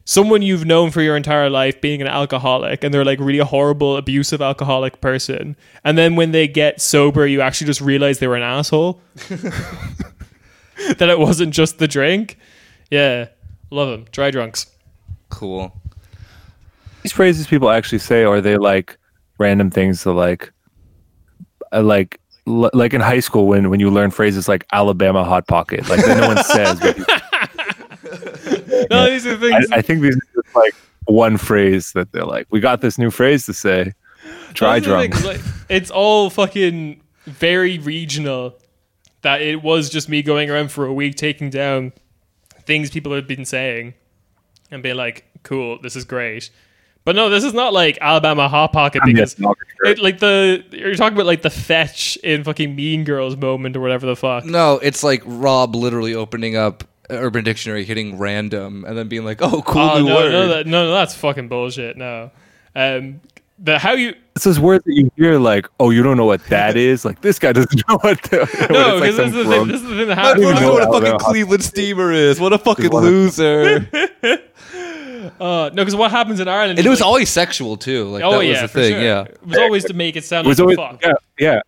someone you've known for your entire life being an alcoholic, and they're like really a horrible, abusive alcoholic person. And then when they get sober, you actually just realize they were an asshole. That it wasn't just the drink. Yeah. Love them. Dry drunks. Cool. These phrases people actually say, or are they like random things to like, like, like in high school when, when you learn phrases like Alabama Hot Pocket, like that no one says, but you- No, these are things. I, I think these are just like one phrase that they're like, we got this new phrase to say. Dry drunk. Like, it's all fucking very regional. That it was just me going around for a week taking down things people had been saying and being like, cool, this is great. But no, this is not like Alabama Hot Pocket because it, like the you're talking about like the fetch in fucking Mean Girls moment or whatever the fuck. No, it's like Rob literally opening up Urban Dictionary, hitting random, and then being like, "Oh, cool oh, new no, word." No, that, no, no, that's fucking bullshit. No, um, the how you this is words that you hear like, "Oh, you don't know what that is." Like this guy doesn't know what. The, no, because like this, this, this is the thing that happens. I don't know what a fucking Cleveland Steamer is. What a fucking loser. Uh, no, because what happens in Ireland? And it was like, always sexual too. Like oh, that was yeah, the thing. Sure. Yeah, it was always to make it sound it like always, fuck. Yeah, yeah.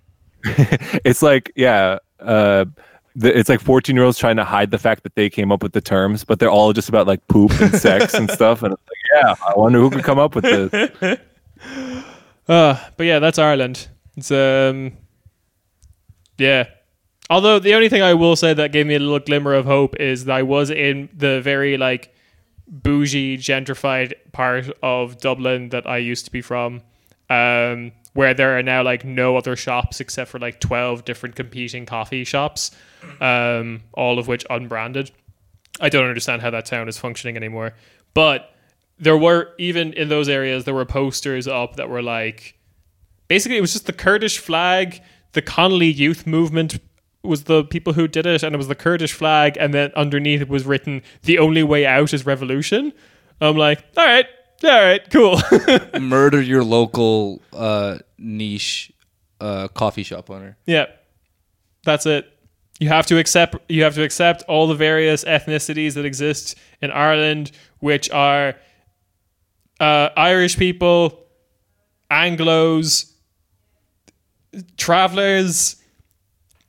It's like yeah. Uh, It's like fourteen-year-olds trying to hide the fact that they came up with the terms, but they're all just about like poop and sex and stuff. And it's like, yeah, I wonder who could come up with this. Uh, but yeah, that's Ireland. It's um, yeah. Although the only thing I will say that gave me a little glimmer of hope is that I was in the very like bougie, gentrified part of Dublin that I used to be from. Um, where there are now like no other shops except for like twelve different competing coffee shops, um, all of which unbranded. I don't understand how that town is functioning anymore. But there were, even in those areas, there were posters up that were like, basically it was just the Kurdish flag, the Connolly Youth Movement was the people who did it, and it was the Kurdish flag, and then underneath it was written, "The only way out is revolution." I'm like, all right. All right, cool. Murder your local uh, niche uh, coffee shop owner. Yeah, that's it. You have to accept. You have to accept all the various ethnicities that exist in Ireland, which are uh, Irish people, Anglos, travelers.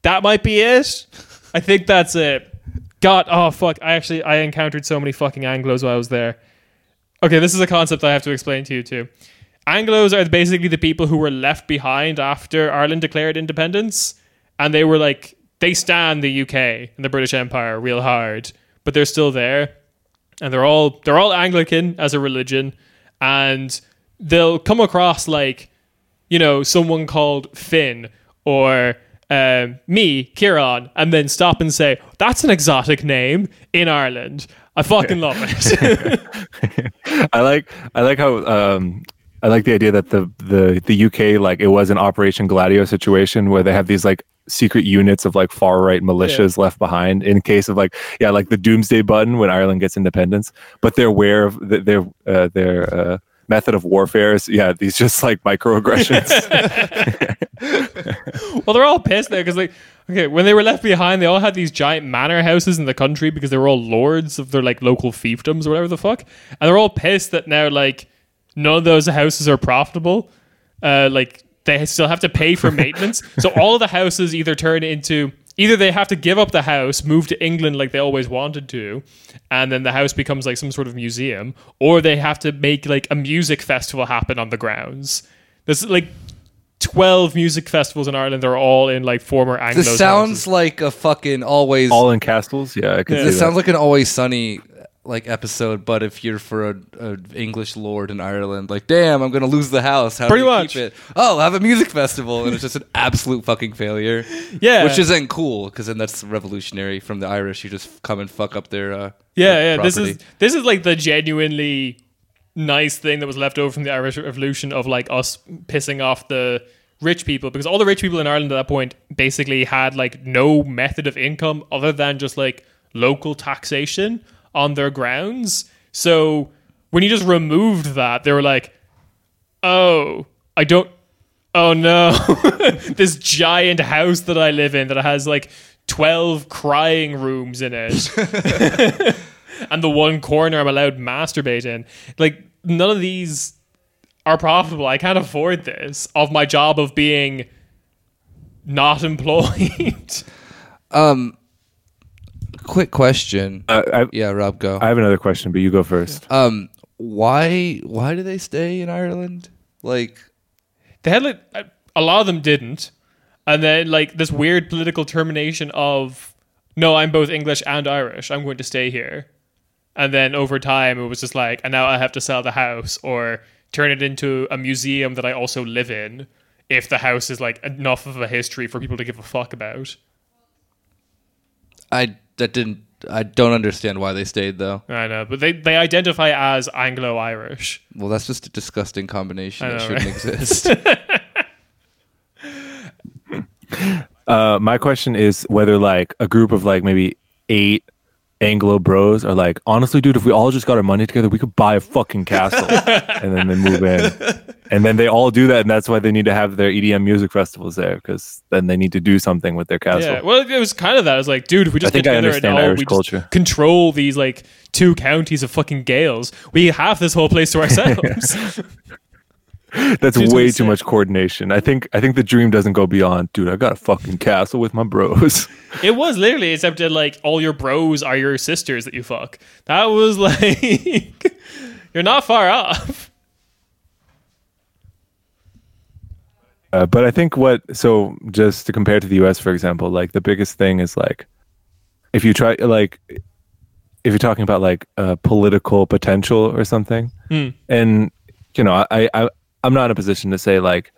That might be it. I think that's it. God, oh fuck! I actually I encountered so many fucking Anglos while I was there. Okay, this is a concept I have to explain to you too. Anglos are basically the people who were left behind after Ireland declared independence. And they were like, they stand the U K and the British Empire real hard. But they're still there. And they're all they're all Anglican as a religion. And they'll come across like, you know, someone called Finn or um, me, Kieran. And then stop and say, that's an exotic name in Ireland. I fucking love it. I like I like how um, I like the idea that the, the the U K, like it was an Operation Gladio situation where they have these like secret units of like far right militias yeah. left behind in case of like yeah like the doomsday button when Ireland gets independence, but they're aware of the, their uh, their uh, method of warfare is yeah these just like microaggressions. Well, they're all pissed there because like. Okay, when they were left behind, they all had these giant manor houses in the country because they were all lords of their like local fiefdoms or whatever the fuck, and they're all pissed that now like none of those houses are profitable. Uh, like they still have to pay for maintenance, so all of the houses either turn into either they have to give up the house, move to England like they always wanted to, and then the house becomes like some sort of museum, or they have to make like a music festival happen on the grounds. This is like. twelve music festivals in Ireland. They're all in like former Anglo. This sounds houses. Like a fucking always all in castles. Yeah, I could. Yeah. This sounds like an Always Sunny like episode, but if you're for a, a English lord in Ireland, like, damn, I'm gonna lose the house. How Pretty do you much. Keep it? Oh, have a music festival, and it's just an absolute fucking failure. Yeah, which isn't cool because then that's revolutionary from the Irish. You just come and fuck up their uh, yeah, their yeah. Property. This is this is like the genuinely nice thing that was left over from the Irish Revolution of like us pissing off the rich people, because all the rich people in Ireland at that point basically had like no method of income other than just like local taxation on their grounds. So when you just removed that, they were like, oh, I don't, oh no, this giant house that I live in that has like twelve crying rooms in it and the one corner I'm allowed to masturbate in. Like, none of these are profitable. I can't afford this of my job of being not employed. um Quick question. Uh, I, yeah, Rob, go. I have another question, but you go first. Um, why why do they stay in Ireland? Like, they had like a lot of them didn't, and then like this weird political termination of no, I'm both English and Irish. I'm going to stay here, and then over time it was just like, and now I have to sell the house or turn it into a museum that I also live in if the house is like enough of a history for people to give a fuck about. I. That didn't. I don't understand why they stayed, though. I know, but they, they identify as Anglo-Irish. Well, that's just a disgusting combination that shouldn't exist. uh, my question is whether, like, a group of, like, maybe eight Anglo bros are like, honestly, dude, if we all just got our money together, we could buy a fucking castle. And then they move in. And then they all do that, and that's why they need to have their E D M music festivals there, because then they need to do something with their castle. Yeah, well, it was kind of that. It was like, dude, if we just I get together and all, Irish we culture. Just control these like two counties of fucking Gaels, we have this whole place to ourselves. That's dude, way too much coordination. I think I think the dream doesn't go beyond, dude, I got a fucking castle with my bros. It was literally, except that like all your bros are your sisters that you fuck. That was like, you're not far off. Uh, but I think what, so just to compare to the U S, for example, like the biggest thing is like, if you try, like, if you're talking about like uh, political potential or something, mm. and, you know, I, I, I'm not in a position to say like,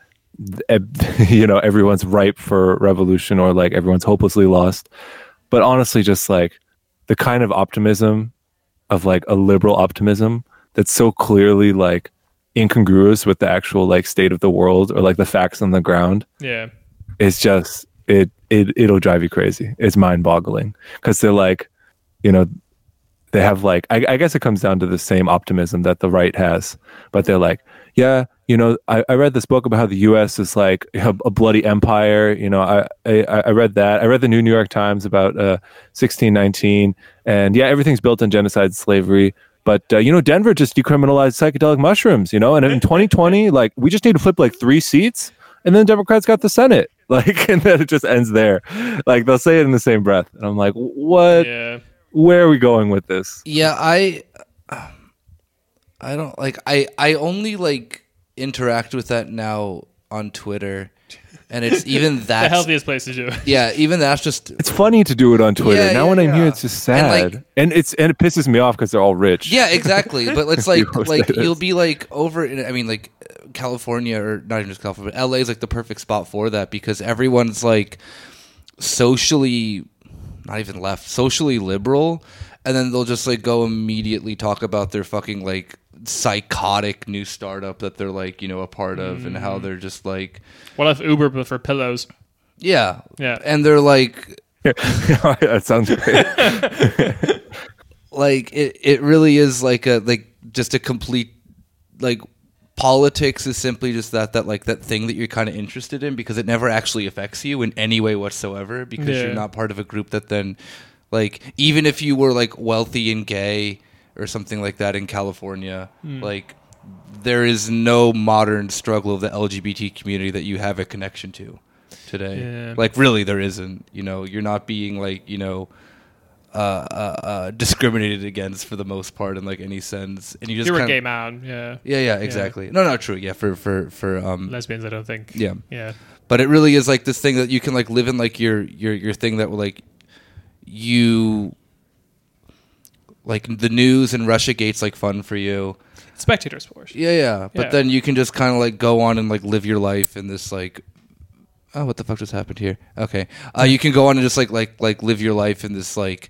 you know, everyone's ripe for revolution or like everyone's hopelessly lost. But honestly, just like the kind of optimism of like a liberal optimism that's so clearly like, incongruous with the actual like state of the world or like the facts on the ground. Yeah, it's just it it it'll drive you crazy. It's mind-boggling because they're like, you know, they have like I, I guess it comes down to the same optimism that the right has, but they're like, yeah, you know, I, I read this book about how the U S is like a, a bloody empire. You know, I, I I read that. I read the New New York Times about uh, sixteen nineteen, and yeah, everything's built on genocide, slavery. But, uh, you know, Denver just decriminalized psychedelic mushrooms, you know? And in twenty twenty, like, we just need to flip, like, three seats. And then Democrats got the Senate. Like, and then it just ends there. Like, they'll say it in the same breath. And I'm like, what? Yeah. Where are we going with this? Yeah, I... I don't, like... I, I only, like, interact with that now on Twitter. And it's even that... the healthiest place to do it. Yeah, even that's just... It's funny to do it on Twitter. Yeah, now yeah, when I'm yeah. here, it's just sad. And, like, and it's and it pisses me off because they're all rich. Yeah, exactly. But it's like, you like you'll be like over... in I mean, like California, or not even just California, but L A is like the perfect spot for that because everyone's like socially... not even left, socially liberal. And then they'll just like go immediately talk about their fucking like... psychotic new startup that they're like, you know, a part of mm. and how they're just like, what if Uber but for pillows? Yeah. Yeah. And they're like, that sounds great. Like it, it really is like a, like just a complete, like politics is simply just that, that like that thing that you're kind of interested in because it never actually affects you in any way whatsoever because yeah. you're not part of a group that then like, even if you were like wealthy and gay or something like that in California. Mm. Like, there is no modern struggle of the L G B T community that you have a connection to today. Yeah. Like, really, there isn't. You know, you're not being, like, you know, uh, uh, uh, discriminated against for the most part in, like, any sense. And you just You're kinda, a gay man, yeah. Yeah, yeah, exactly. Yeah. No, no, true, yeah, for... for, for um, lesbians, I don't think. Yeah. Yeah. But it really is, like, this thing that you can, like, live in, like, your your, your thing that, like, you... like the news and Russiagate's like fun for you. Spectator sports. Yeah, yeah. But yeah. Then you can just kind of like go on and like live your life in this like, oh, what the fuck just happened here? Okay. Uh, you can go on and just like like like live your life in this like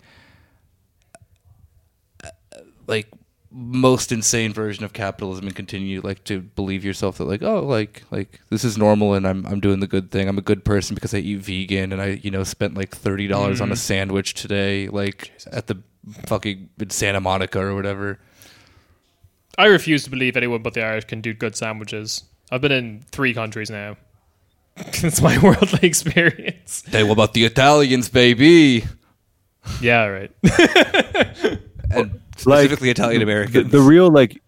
like most insane version of capitalism and continue like to believe yourself that like, oh, like like this is normal and I'm I'm doing the good thing. I'm a good person because I eat vegan and I, you know, spent like thirty dollars mm. on a sandwich today, like Jesus. At the fucking Santa Monica or whatever. I refuse to believe anyone but the Irish can do good sandwiches. I've been in three countries now. It's my worldly experience. Hey, what about the Italians, baby? Yeah, right. And specifically like, Italian Americans. The, the real, like,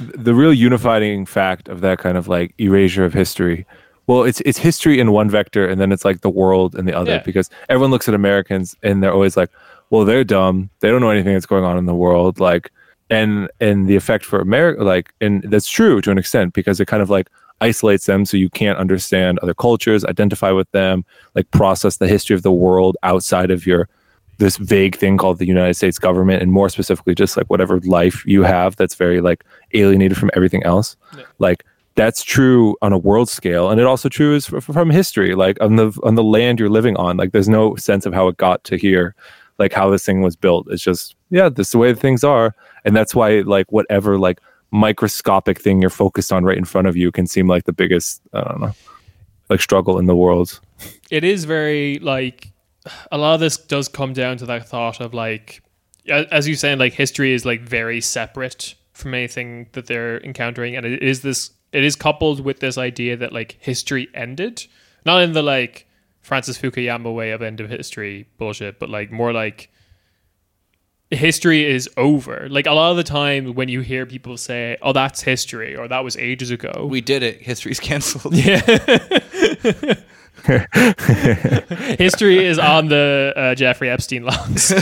the real unifying fact of that kind of like erasure of history. Well, it's it's history in one vector, and then it's like the world in the other. Yeah. Because everyone looks at Americans, and they're always like, "Well, they're dumb. They don't know anything that's going on in the world." Like. And and the effect for America, like, and that's true to an extent because it kind of like isolates them, so you can't understand other cultures, identify with them, like process the history of the world outside of your this vague thing called the United States government, and more specifically, just like whatever life you have that's very like alienated from everything else. Yeah. Like that's true on a world scale, and it also true is f- from history, like on the on the land you're living on. Like there's no sense of how it got to here, like how this thing was built. It's just yeah, this is the way things are. And that's why, like, whatever, like, microscopic thing you're focused on right in front of you can seem like the biggest, I don't know, like, struggle in the world. It is very, like, a lot of this does come down to that thought of, like, as you say, like, history is, like, very separate from anything that they're encountering. And it is this, it is coupled with this idea that, like, history ended. Not in the, like, Francis Fukuyama way of end of history bullshit, but, like, more like, history is over. Like a lot of the time when you hear people say, oh, that's history or that was ages ago. We did it. History's cancelled. Yeah. History is on the uh, Jeffrey Epstein logs.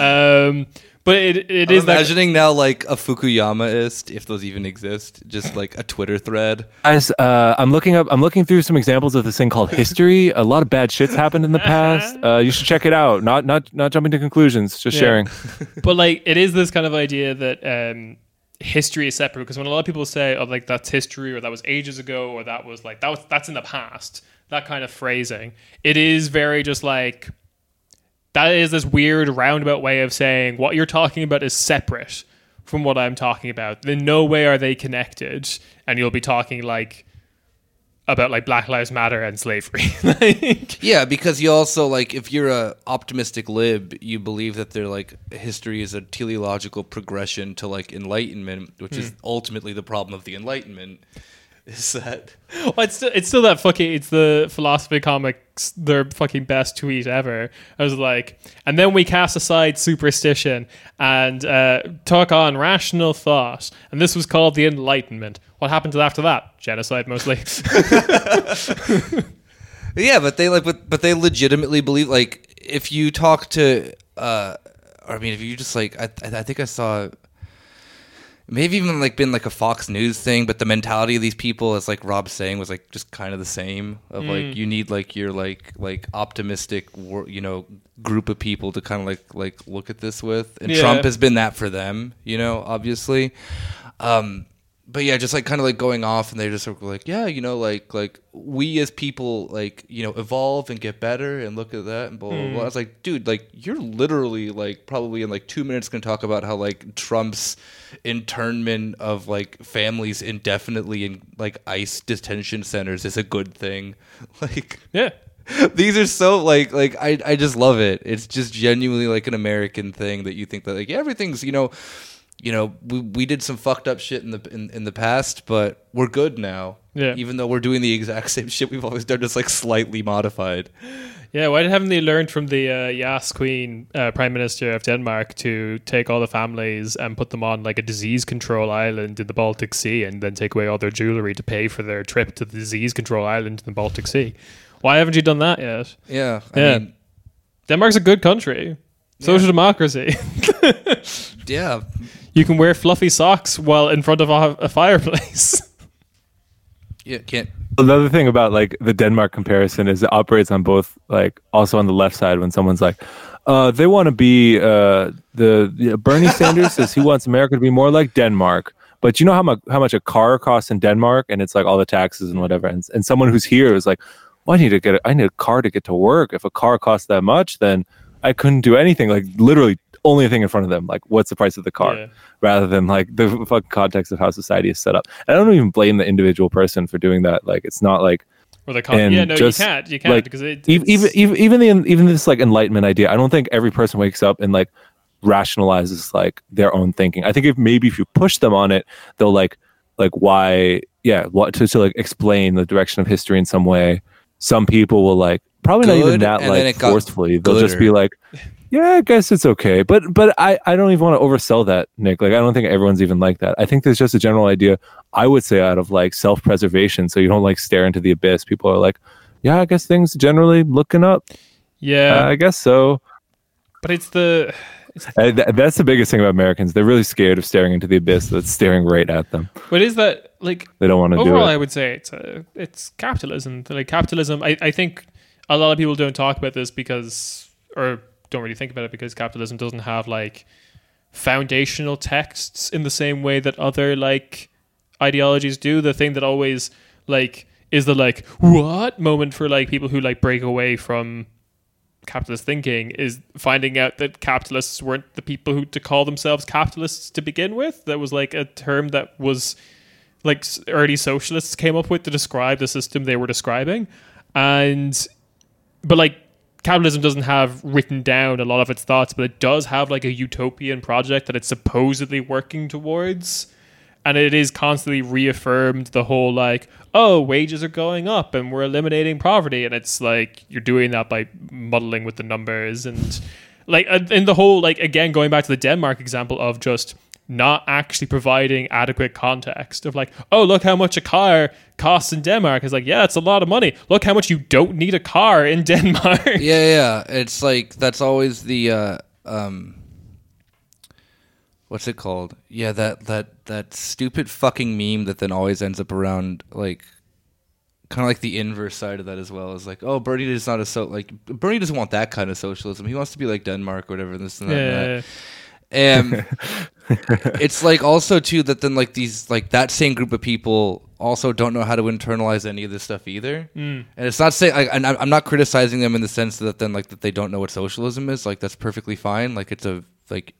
um, but it, it I'm is imagining that... now like a Fukuyamaist, if those even exist, just like a Twitter thread. As, uh, I'm looking up, I'm looking through some examples of this thing called history. A lot of bad shit's happened in the past. Uh, you should check it out. Not, not, not jumping to conclusions. Just yeah. sharing. But like, it is this kind of idea that um, history is separate. Because when a lot of people say, "Oh, like that's history," or "That was ages ago," or "That was like that was that's in the past," that kind of phrasing, it is very just like. That is this weird roundabout way of saying what you're talking about is separate from what I'm talking about. In no way are they connected. And you'll be talking like about like Black Lives Matter and slavery. Like, yeah, because you also like if you're a optimistic lib, you believe that they're like history is a teleological progression to like enlightenment, which hmm. is ultimately the problem of the Enlightenment. Is that? Well, it's still, it's still that fucking. It's the Philosophy Comics, their fucking best tweet ever. I was like, and then we cast aside superstition and uh, took on rational thought, and this was called the Enlightenment. What happened after that? Genocide, mostly. Yeah, but they like, but but they legitimately believe. Like, if you talk to, uh, I mean, if you just like, I I think I saw. Maybe even like been like a Fox News thing, but the mentality of these people, as like Rob's saying, was like just kind of the same. Of mm. like you need like your like like optimistic, you know, group of people to kind of like like look at this with. And yeah. Trump has been that for them, you know, obviously. Um, but yeah, just like kind of like going off, and they just were like, yeah, you know, like like we as people like you know evolve and get better, and look at that and blah blah blah. Mm. I was like, dude, like you're literally like probably in like two minutes gonna talk about how like Trump's internment of like families indefinitely in like ICE detention centers is a good thing. Like yeah, these are so like like I I just love it. It's just genuinely like an American thing that you think that like yeah, everything's you know. You know, we we did some fucked up shit in the in, in the past, but we're good now. Yeah. Even though we're doing the exact same shit we've always done, just like slightly modified. Yeah. Why haven't they learned from the uh, Yas Queen, uh, Prime Minister of Denmark, to take all the families and put them on like a disease control island in the Baltic Sea, and then take away all their jewelry to pay for their trip to the disease control island in the Baltic Sea? Why haven't you done that yet? Yeah. I yeah. mean, Denmark's a good country. Social yeah. democracy. Yeah. You can wear fluffy socks while in front of a, a fireplace. Yeah, can't Another thing about like the Denmark comparison is it operates on both, like also on the left side when someone's like, uh, they want to be uh, the, the Bernie Sanders says he wants America to be more like Denmark. But you know how much how much a car costs in Denmark, and it's like all the taxes and whatever. And, and someone who's here is like, well, I need to get a, I need a car to get to work. If a car costs that much, then I couldn't do anything. Like literally, only thing in front of them. Like, what's the price of the car? Yeah. Rather than like the fucking context of how society is set up. And I don't even blame the individual person for doing that. Like, it's not like. Or the con- yeah, no, just, you can't. You can't like, because it, even even even the even this like enlightenment idea. I don't think every person wakes up and like. Rationalizes like their own thinking. I think if maybe if you push them on it, they'll like like why yeah what to, to like explain the direction of history in some way. Some people will like probably Good, not even that like forcefully. They'll gooder. Just be like, yeah, I guess it's okay. But but I I don't even want to oversell that, Nick. Like I don't think everyone's even like that. I think there's just a general idea. I would say out of like self preservation, so you don't like stare into the abyss. People are like, yeah, I guess things generally looking up. Yeah, uh, I guess so. But it's the Uh, th- that's the biggest thing about Americans. They're really scared of staring into the abyss that's staring right at them. But is that like they don't want to do it? Overall, I would say it's uh, it's capitalism. Like capitalism, I, I think a lot of people don't talk about this because, or don't really think about it because capitalism doesn't have like foundational texts in the same way that other like ideologies do. The thing that always like is the like what moment for like people who like break away from capitalist thinking is finding out that capitalists weren't the people who to call themselves capitalists to begin with. That was like a term that was like early socialists came up with to describe the system they were describing. And but like capitalism doesn't have written down a lot of its thoughts, but it does have like a utopian project that it's supposedly working towards. And it is constantly reaffirmed the whole like, oh, wages are going up and we're eliminating poverty. And it's like, you're doing that by muddling with the numbers. And like in the whole, like, again, going back to the Denmark example of just not actually providing adequate context of like, oh, look how much a car costs in Denmark. It's like, yeah, it's a lot of money. Look how much you don't need a car in Denmark. Yeah, yeah. It's like, that's always the... Uh, um What's it called? Yeah, that, that that stupid fucking meme that then always ends up around like, kind of like the inverse side of that as well. Is like, oh, Bernie is not a so like Bernie doesn't want that kind of socialism. He wants to be like Denmark or whatever. This and that. Yeah. And, that. and it's like also too that then like these like that same group of people also don't know how to internalize any of this stuff either. Mm. And it's not saying like, and I'm not criticizing them in the sense that then like that they don't know what socialism is. Like that's perfectly fine. Like it's a like.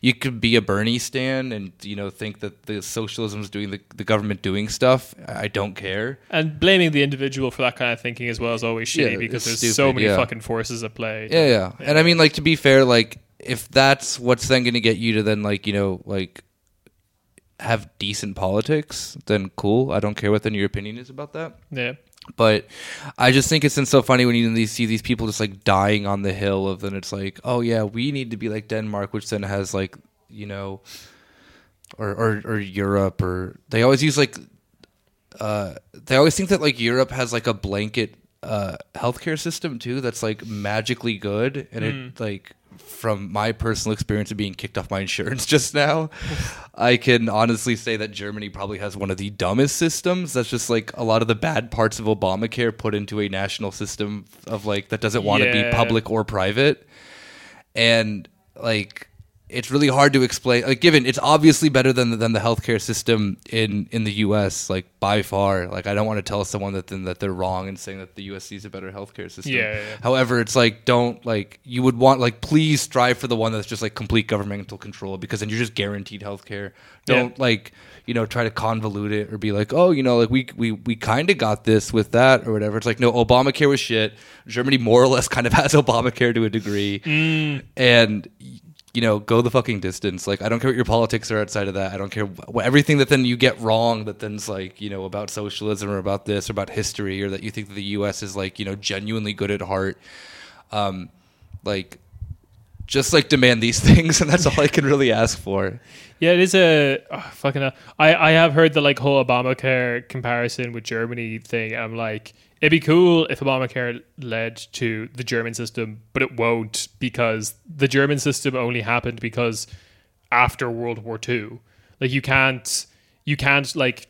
You could be a Bernie stan and, you know, think that the socialism is doing the, the government doing stuff. I don't care. And blaming the individual for that kind of thinking as well is always shitty yeah, because there's stupid, so many yeah. fucking forces at play. Yeah, yeah, yeah. And I mean, like, to be fair, like, if that's what's then going to get you to then, like, you know, like, have decent politics, then cool. I don't care what then your opinion is about that. Yeah. But I just think it's been so funny when you see these people just like dying on the hill of then it's like, oh yeah, we need to be like Denmark, which then has like, you know, or or, or Europe, or they always use like, uh, they always think that like Europe has like a blanket uh, healthcare system too that's like magically good. And mm. it like, from my personal experience of being kicked off my insurance just now, I can honestly say that Germany probably has one of the dumbest systems. That's just like a lot of the bad parts of Obamacare put into a national system of like that doesn't want yeah. to be public or private. And like it's really hard to explain. Like, given it's obviously better than the, than the healthcare system in, in the U S, like by far. Like, I don't want to tell someone that then that they're wrong in saying that the U S sees a better healthcare system. Yeah, yeah, yeah. However, it's like don't like you would want like please strive for the one that's just like complete governmental control because then you're just guaranteed healthcare. Don't yeah. like you know try to convolute it or be like oh you know like we we we kind of got this with that or whatever. It's like no, Obamacare was shit. Germany more or less kind of has Obamacare to a degree, mm. and. You know, go the fucking distance. Like, I don't care what your politics are outside of that. I don't care what, everything that then you get wrong that then's like, you know, about socialism or about this or about history or that you think that the U S is like, you know, genuinely good at heart. Um, like, just like demand these things, and that's all I can really ask for. Yeah, it is a oh, fucking. Hell. I I have heard the like whole Obamacare comparison with Germany thing. I'm like, it'd be cool if Obamacare led to the German system, but it won't because the German system only happened because after World War Two. Like you can't, you can't like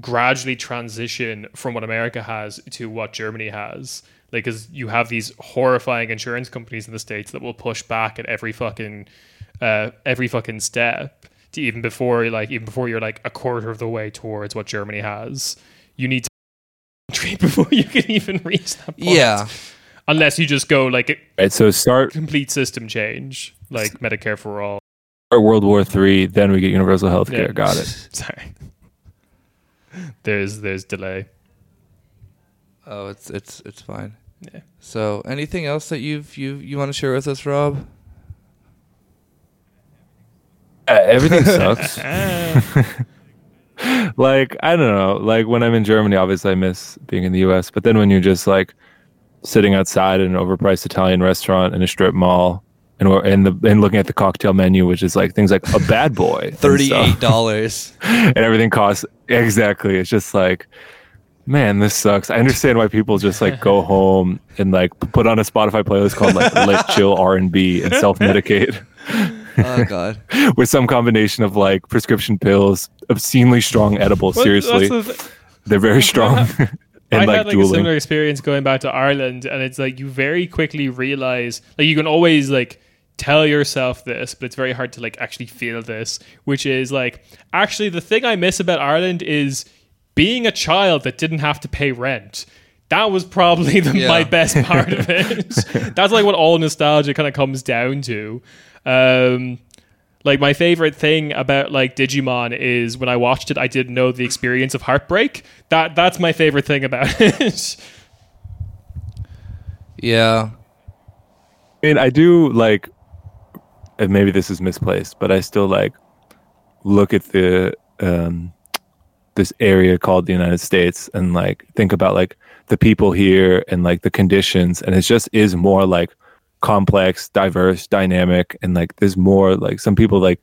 gradually transition from what America has to what Germany has. Like, because you have these horrifying insurance companies in the States that will push back at every fucking uh, every fucking step. To even before, like, even before you're like a quarter of the way towards what Germany has, you need to treat before you can even reach that point. Yeah, unless you just go like, right, so start complete system change, like Medicare for all. Start World War Three, then we get universal health care. Yeah. Got it. Sorry. There's there's delay. Oh, it's it's it's fine. Yeah. So, anything else that you've you you want to share with us, Rob? Uh, everything sucks. Like, I don't know. Like, when I'm in Germany, obviously I miss being in the U S. But then when you're just like sitting outside in an overpriced Italian restaurant in a strip mall, and we're and the and looking at the cocktail menu, which is like things like a Bad Boy, thirty-eight dollars, and, and everything costs exactly. It's just like, man, this sucks. I understand why people just like go home and like put on a Spotify playlist called like Lit Chill R and B and self medicate. Oh God! With some combination of like prescription pills, obscenely strong edibles. What, seriously, the th- they're very strong. and I like had like dueling. a similar experience going back to Ireland, and it's like you very quickly realize, like, you can always like tell yourself this, but it's very hard to like actually feel this. Which is like, actually, the thing I miss about Ireland is being a child that didn't have to pay rent. That was probably the, yeah. my best part of it. That's like what all nostalgia kind of comes down to. Um, like my favorite thing about like Digimon is when I watched it, I didn't know the experience of heartbreak. That that's my favorite thing about it. Yeah, I mean, I do like, and maybe this is misplaced, but I still like look at the um, this area called the United States and like think about like the people here and like the conditions, and it just is more like complex, diverse, dynamic, and like there's more like some people like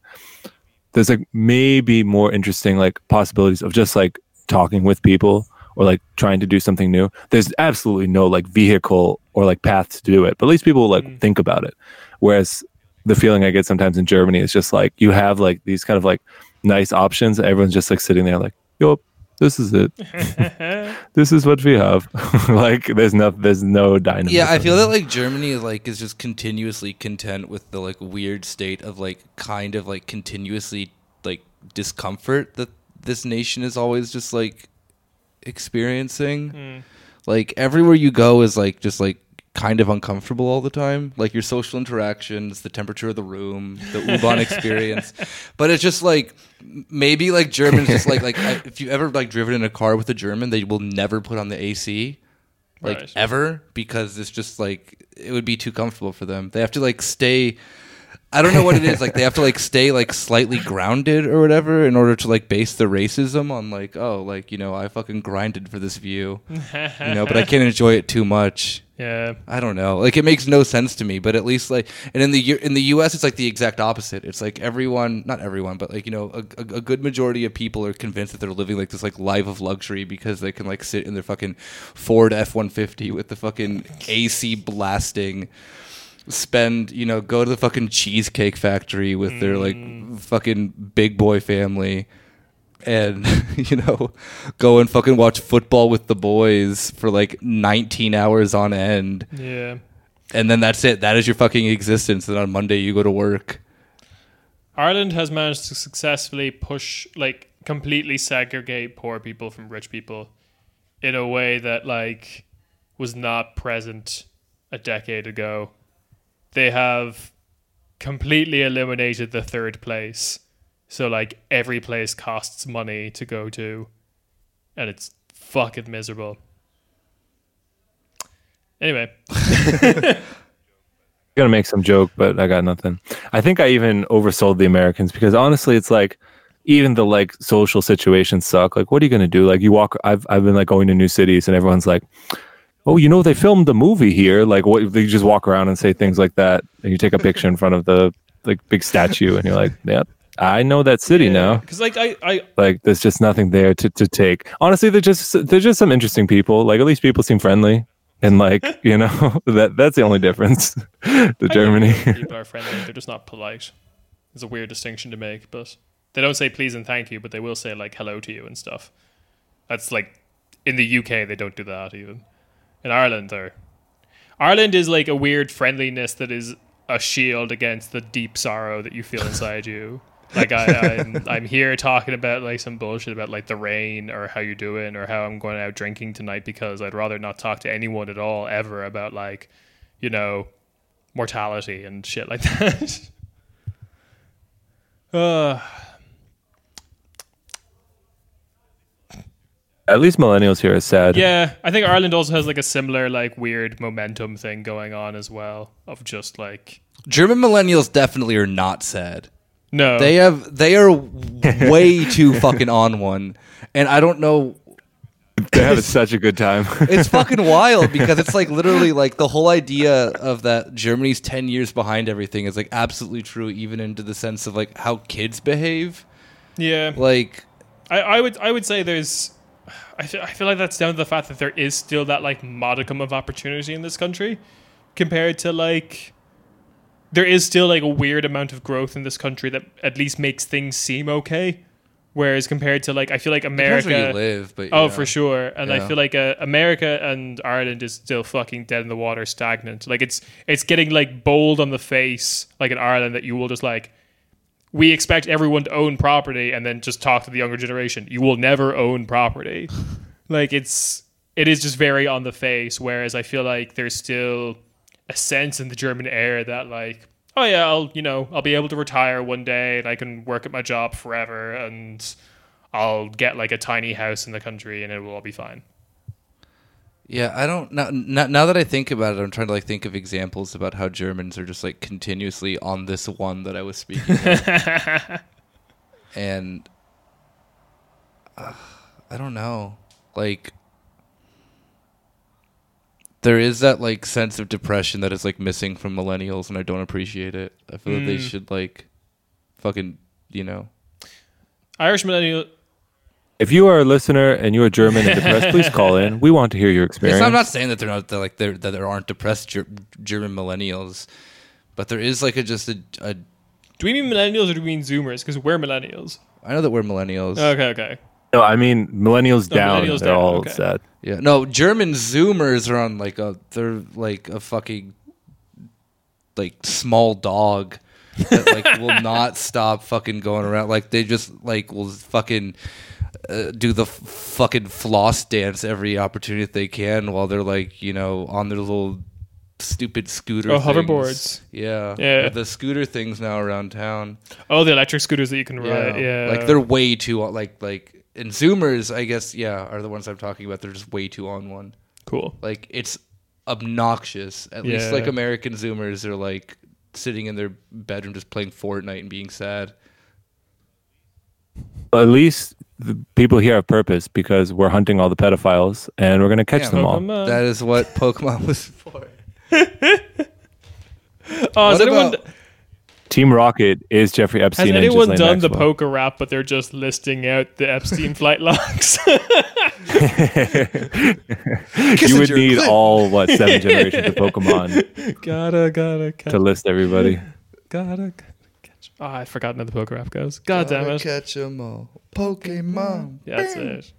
there's like maybe more interesting like possibilities of just like talking with people or like trying to do something new. There's absolutely no like vehicle or like path to do it, but at least people like mm. think about it. Whereas the feeling I get sometimes in Germany is just like you have like these kind of like nice options and everyone's just like sitting there like, yup, this is it. This is what we have. Like, there's no, there's no dynamism. Yeah, I feel that like Germany like is just continuously content with the like weird state of like kind of like continuously like discomfort that this nation is always just like experiencing. Mm. Like everywhere you go is like just like kind of uncomfortable all the time. Like your social interactions, the temperature of the room, the U-Bahn experience. But it's just like maybe like Germans just like like I, if you ever like driven in a car with a German, they will never put on the A C, like right. ever, because it's just like it would be too comfortable for them. They have to like stay. I don't know what it is. Like they have to like stay like slightly grounded or whatever in order to like base their racism on like, oh, like, you know, I fucking grinded for this view, you know, but I can't enjoy it too much. Yeah. I don't know. Like it makes no sense to me, but at least like, and in the, in the U S it's like the exact opposite. It's like everyone, not everyone, but like, you know, a, a, a good majority of people are convinced that they're living like this like life of luxury because they can like sit in their fucking Ford F one fifty with the fucking A C blasting. Spend, you know, go to the fucking Cheesecake Factory with their like fucking big boy family and, you know, go and fucking watch football with the boys for like nineteen hours on end. Yeah. And then that's it. That is your fucking existence. Then on Monday you go to work. Ireland has managed to successfully push, like, completely segregate poor people from rich people in a way that, like, was not present a decade ago. They have completely eliminated the third place. So, like, every place costs money to go to. And it's fucking miserable. Anyway. I'm going to make some joke, but I got nothing. I think I even oversold the Americans because, honestly, it's like, even the, like, social situations suck. Like, what are you going to do? Like, you walk... I've I've been, like, going to new cities and everyone's like... oh, you know, they filmed the movie here. Like, what? They just walk around and say things like that, and you take a picture in front of the like big statue, and you're like, "Yeah, I know that city yeah, now." Because like I, I, like there's just nothing there to, to take. Honestly, they're just they're just some interesting people. Like, at least people seem friendly, and like you know that that's the only difference to I Germany. People are friendly; they're just not polite. It's a weird distinction to make, but they don't say please and thank you, but they will say like hello to you and stuff. That's like in the U K they don't do that even. In Ireland, or Ireland is like a weird friendliness that is a shield against the deep sorrow that you feel inside you. Like I, I'm, I'm here talking about like some bullshit about like the rain or how you're doing or how I'm going out drinking tonight because I'd rather not talk to anyone at all ever about like, you know, mortality and shit like that. uh. At least millennials here are sad. Yeah, I think Ireland also has like a similar like weird momentum thing going on as well of just like German millennials definitely are not sad. No, they have. They are way too fucking on one, and I don't know. They're having such a good time. It's fucking wild because it's like literally like the whole idea of that Germany's ten years behind everything is like absolutely true, even into the sense of like how kids behave. Yeah, like I, I would I would say there's. I feel, I feel like that's down to the fact that there is still that like modicum of opportunity in this country, compared to like. There is still like a weird amount of growth in this country that at least makes things seem okay. Whereas compared to like, I feel like America, depends where you live, but, oh, know. For sure. And yeah. I feel like uh, America and Ireland is still fucking dead in the water, stagnant. Like it's, it's getting like bold on the face, like in Ireland that you will just like, we expect everyone to own property and then just talk to the younger generation. You will never own property. Like it's, it is just very on the face. Whereas I feel like there's still a sense in the German air that like, oh yeah, I'll, you know, I'll be able to retire one day and I can work at my job forever and I'll get like a tiny house in the country and it will all be fine. Yeah, I don't now, now that I think about it, I'm trying to like think of examples about how Germans are just like continuously on this one that I was speaking of. And uh, I don't know. Like there is that like sense of depression that is like missing from millennials, and I don't appreciate it. I feel mm. that they should like fucking, you know. Irish millennial. If you are a listener and you are German and depressed, please call in. We want to hear your experience. Yes, I'm not saying that they're not that like they're, that there aren't depressed ger- German millennials, but there is like a just a, a. Do we mean millennials or do we mean Zoomers? Because we're millennials. I know that we're millennials. Okay. Okay. No, I mean millennials oh, down. Millennials they're down. All okay. Sad. Yeah, no, German Zoomers are on like a they're like a fucking like small dog that like will not stop fucking going around. Like they just like will fucking uh, do the f- fucking floss dance every opportunity that they can while they're like, you know, on their little stupid scooter. Oh, things. Hoverboards. Yeah. Yeah. The scooter things now around town. Oh, the electric scooters that you can ride. Yeah. yeah. Like they're way too like like. And Zoomers, I guess, yeah, are the ones I'm talking about. They're just way too on one. Cool. Like, it's obnoxious. At yeah. least, like, American Zoomers are, like, sitting in their bedroom just playing Fortnite and being sad. At least the people here have purpose because we're hunting all the pedophiles and we're going to catch yeah, them Pokemon. all. That is what Pokemon was for. Oh, is anyone... About- Team Rocket is Jeffrey Epstein. Has anyone and done Maxwell. The poker rap, but they're just listing out the Epstein flight logs? You would need all, what, seven generations of Pokemon. Gotta, gotta catch. To list everybody. Gotta, gotta catch. Oh, I forgot how the poker rap goes. God gotta damn it. Catch them all. Pokemon. Yeah, that's it.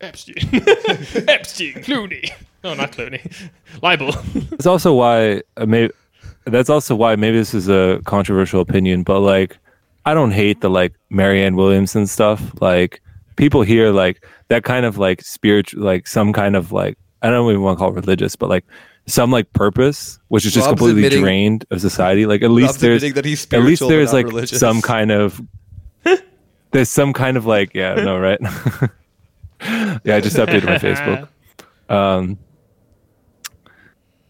Epstein. Epstein. Clooney. No, not Clooney. Libel. That's also why I made... That's also why maybe this is a controversial opinion, but like, I don't hate the like Marianne Williamson stuff. Like, people here like that kind of like spiritual, like some kind of like I don't even want to call it religious, but like some like purpose, which is just Rob's completely drained of society. Like, at least Rob's there's that he's spiritual, at least there's like religious. Some kind of there's some kind of like yeah no right yeah I just updated my Facebook. Um,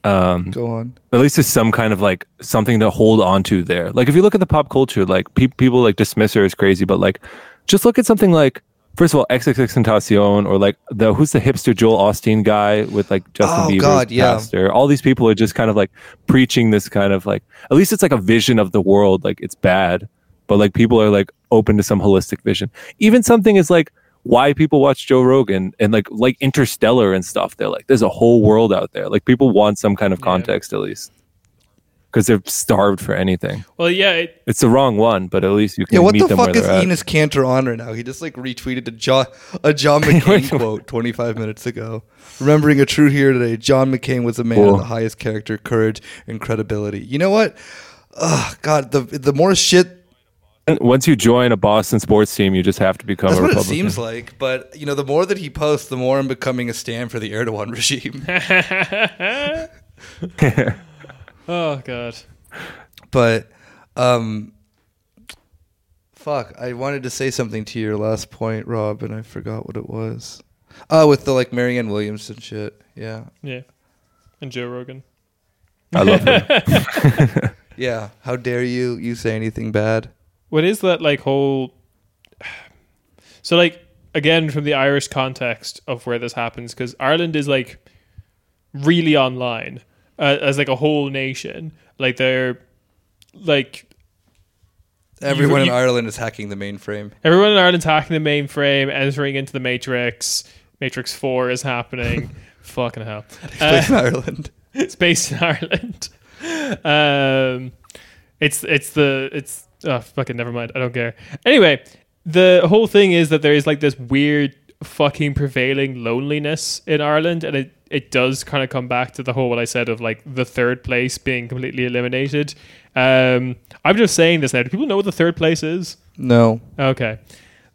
Um, Go on. At least it's some kind of like something to hold on to there. Like if you look at the pop culture, like pe- people like dismiss her as crazy, but like just look at something like first of all XXXTentacion or like the who's the hipster Joel Osteen guy with like Justin oh, Bieber's God, yeah. pastor. All these people are just kind of like preaching this kind of like at least it's like a vision of the world. Like it's bad, but like people are like open to some holistic vision. Even something is like. Why people watch Joe Rogan and like like Interstellar and stuff. They're like, there's a whole world out there. Like people want some kind of context yeah. at least. because they're starved for anything. Well, yeah, it, it's the wrong one, but at least you can. Yeah, what meet the them fuck is Enos Cantor on right now? He just like retweeted a John a John McCain quote twenty-five minutes ago. Remembering a true hero today, John McCain was a man cool. of the highest character, courage, and credibility. You know what? Ugh, God, the the more shit. Once you join a Boston sports team, you just have to become That's a Republican. That's what it seems like. But, you know, the more that he posts, the more I'm becoming a stand for the Erdogan regime. Oh, God. But, um, fuck, I wanted to say something to your last point, Rob, and I forgot what it was. Oh, with the, like, Marianne Williamson shit. Yeah. Yeah. And Joe Rogan. I love him. Yeah. How dare you? You say anything bad. What is that like whole? So like again from the Irish context of where this happens, because Ireland is like really online uh, as like a whole nation. Like they're like everyone you, you, in Ireland is hacking the mainframe. Everyone in Ireland's hacking the mainframe, entering into the Matrix. Matrix Four is happening. Fucking hell! It's uh, based in Ireland. It's based in Ireland. Um, it's it's the it's. Oh, fucking never mind. I don't care. Anyway, the whole thing is that there is like this weird fucking prevailing loneliness in Ireland. And it, it does kind of come back to the whole what I said of like the third place being completely eliminated. Um, I'm just saying this now. Do people know what the third place is? No. Okay.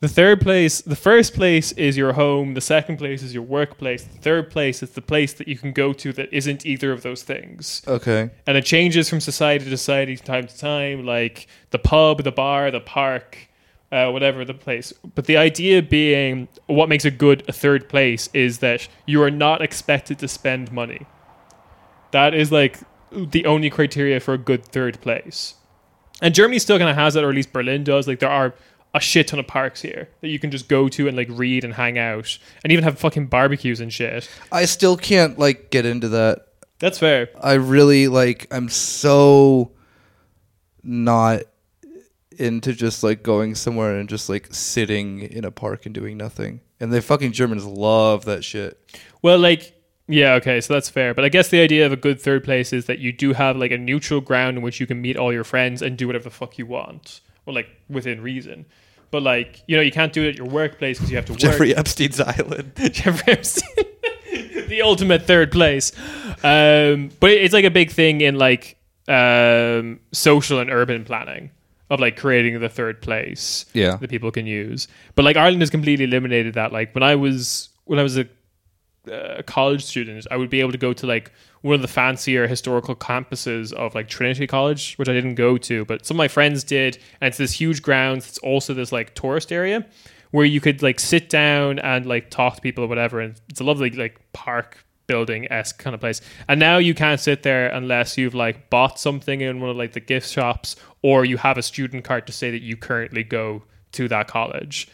The third place, the first place is your home. The second place is your workplace. The third place is the place that you can go to that isn't either of those things. Okay. And it changes from society to society, time to time, like the pub, the bar, the park, uh, whatever the place. But the idea being what makes a good third place is that you are not expected to spend money. That is like the only criteria for a good third place. And Germany still kind of has that, or at least Berlin does. Like there are a shit ton of parks here that you can just go to and like read and hang out and even have fucking barbecues and shit. I still can't like get into that. That's fair. I really like, I'm so not into just like going somewhere and just like sitting in a park and doing nothing. And the fucking Germans love that shit. Well, like, yeah, okay, so that's fair. But I guess the idea of a good third place is that you do have like a neutral ground in which you can meet all your friends and do whatever the fuck you want. Well, like within reason, but like you know, you can't do it at your workplace because you have to work. Jeffrey Epstein's island. Jeffrey Epstein, the ultimate third place. Um, but it's like a big thing in like um, social and urban planning of like creating the third place yeah. that people can use. But like Ireland has completely eliminated that. Like when I was when I was a, a college student, I would be able to go to like one of the fancier historical campuses of like Trinity College, which I didn't go to, but some of my friends did. And it's this huge grounds. It's also this like tourist area where you could like sit down and like talk to people or whatever. And it's a lovely like park building-esque kind of place. And now you can't sit there unless you've like bought something in one of like the gift shops or you have a student card to say that you currently go to that college.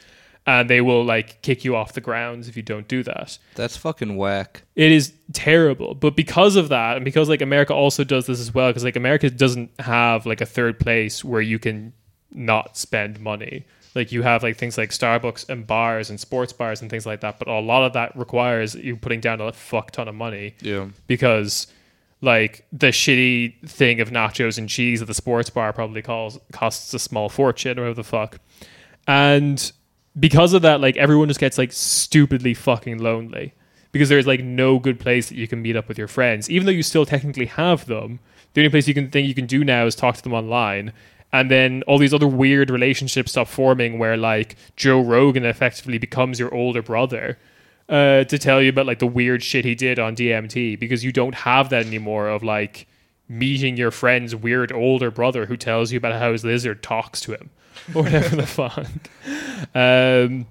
And they will like kick you off the grounds if you don't do that. That's fucking whack. It is terrible. But because of that, and because like America also does this as well, because like America doesn't have like a third place where you can not spend money. Like you have like things like Starbucks and bars and sports bars and things like that. But a lot of that requires you putting down a fuck ton of money. Yeah. Because like the shitty thing of nachos and cheese at the sports bar probably calls, costs a small fortune or whatever the fuck. And because of that, like everyone just gets like stupidly fucking lonely because there's like no good place that you can meet up with your friends, even though you still technically have them. The only place you can think you can do now is talk to them online. And then all these other weird relationships stop forming where like Joe Rogan effectively becomes your older brother uh, to tell you about like the weird shit he did on D M T because you don't have that anymore of like meeting your friend's weird older brother who tells you about how his lizard talks to him. Or whatever the fuck. Um,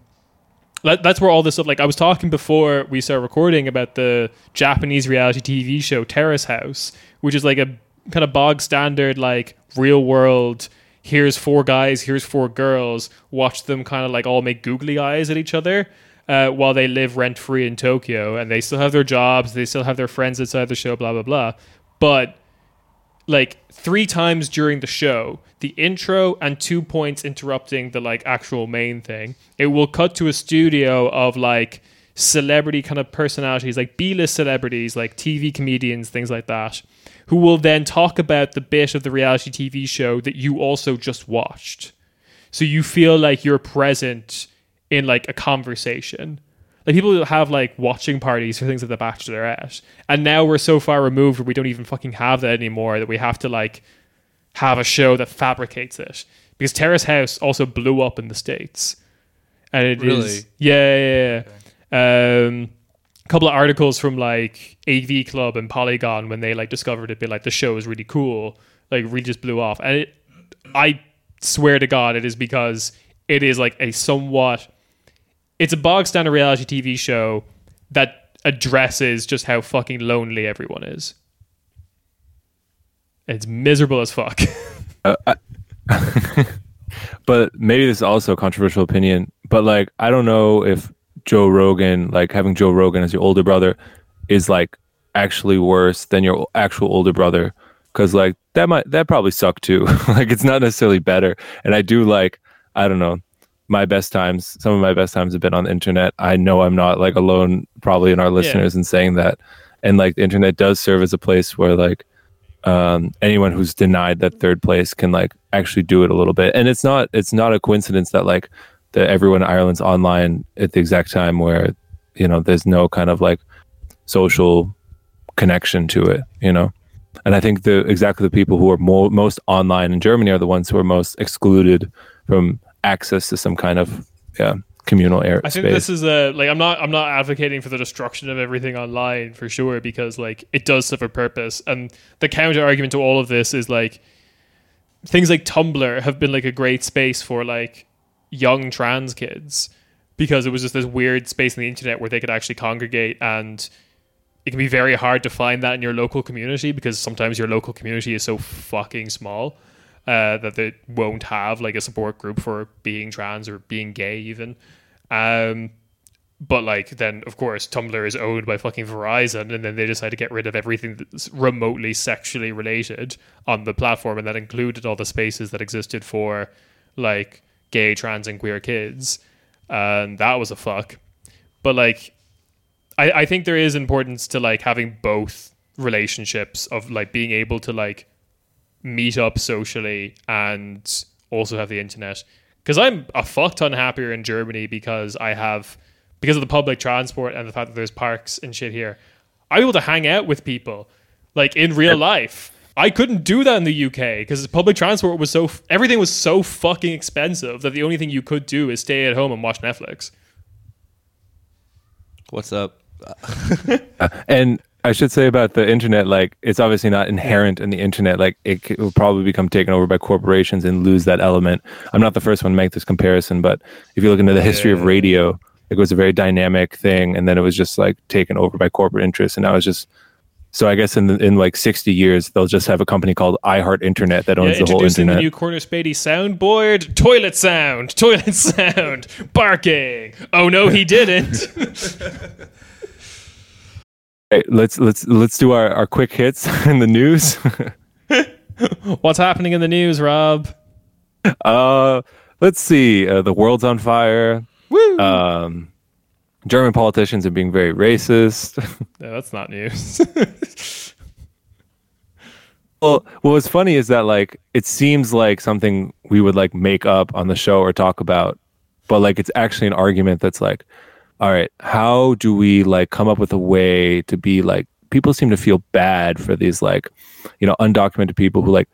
that, that's where all this stuff, like I was talking before we started recording about the Japanese reality T V show Terrace House, which is like a kind of bog standard, like real world, here's four guys, here's four girls, watch them kind of like all make googly eyes at each other uh, while they live rent free in Tokyo and they still have their jobs, they still have their friends outside the show, blah, blah, blah. But like three times during the show, the intro and two points interrupting the like actual main thing, it will cut to a studio of like celebrity kind of personalities, like B-list celebrities, like T V comedians, things like that, who will then talk about the bit of the reality T V show that you also just watched. So you feel like you're present in like a conversation. Like people have like watching parties for things like The Bachelorette. And now we're so far removed where we don't even fucking have that anymore, that we have to like have a show that fabricates it. Because Terrace House also blew up in the States. And it really? is... Yeah, yeah, yeah. Okay. Um, a couple of articles from like A V Club and Polygon when they like discovered it, be like the show is really cool, like really just blew off. And it, I swear to God, it is because it is like a somewhat... It's a bog standard reality T V show that addresses just how fucking lonely everyone is. It's miserable as fuck. uh, I, but maybe this is also a controversial opinion, but like, I don't know if Joe Rogan, like having Joe Rogan as your older brother is like actually worse than your actual older brother. Cause like that might, that probably sucked too. Like it's not necessarily better. And I do like, I don't know. My best times, some of my best times have been on the internet. I know I'm not like alone, probably in our listeners, yeah. in saying that. And like the internet does serve as a place where like um, anyone who's denied that third place can like actually do it a little bit. And it's not it's not a coincidence that like the everyone in Ireland's online at the exact time where you know there's no kind of like social connection to it, you know. And I think the exactly the people who are mo- most online in Germany are the ones who are most excluded from access to some kind of yeah communal air I think space. This is a like I'm not I'm not advocating for the destruction of everything online for sure, because like it does serve a purpose, and the counter argument to all of this is like things like Tumblr have been like a great space for like young trans kids, because it was just this weird space on the internet where they could actually congregate, and it can be very hard to find that in your local community because sometimes your local community is so fucking small. Uh, that they won't have like a support group for being trans or being gay even. Um, but like then of course Tumblr is owned by fucking Verizon, and then they decide to get rid of everything that's remotely sexually related on the platform, and that included all the spaces that existed for like gay, trans and queer kids. And that was a fuck. But like I, I think there is importance to like having both relationships of like being able to like meet up socially and also have the internet, because I'm a fuck ton happier in Germany because I have because of the public transport and the fact that there's parks and shit here. I'm able to hang out with people like in real life. I couldn't do that in the U K because public transport was so everything was so fucking expensive that the only thing you could do is stay at home and watch Netflix. What's up? And I should say about the internet, like it's obviously not inherent in the internet. Like it, it will probably become taken over by corporations and lose that element. I'm not the first one to make this comparison, but if you look into the history of radio, it was a very dynamic thing, and then it was just like taken over by corporate interests. And I was just so I guess in the, in like sixty years, they'll just have a company called iHeart Internet that owns yeah, the whole internet. Introducing the new Corner Spady soundboard: toilet sound, toilet sound, barking. Oh no, he didn't. Let's let's let's do our, our quick hits in the news. What's happening in the news, Rob? Uh, let's see. Uh, the world's on fire. Woo! Um, German politicians are being very racist. No, that's not news. Well, what's funny is that like it seems like something we would like make up on the show or talk about, but like it's actually an argument that's like, all right, how do we like come up with a way to be like, people seem to feel bad for these like, you know, undocumented people who like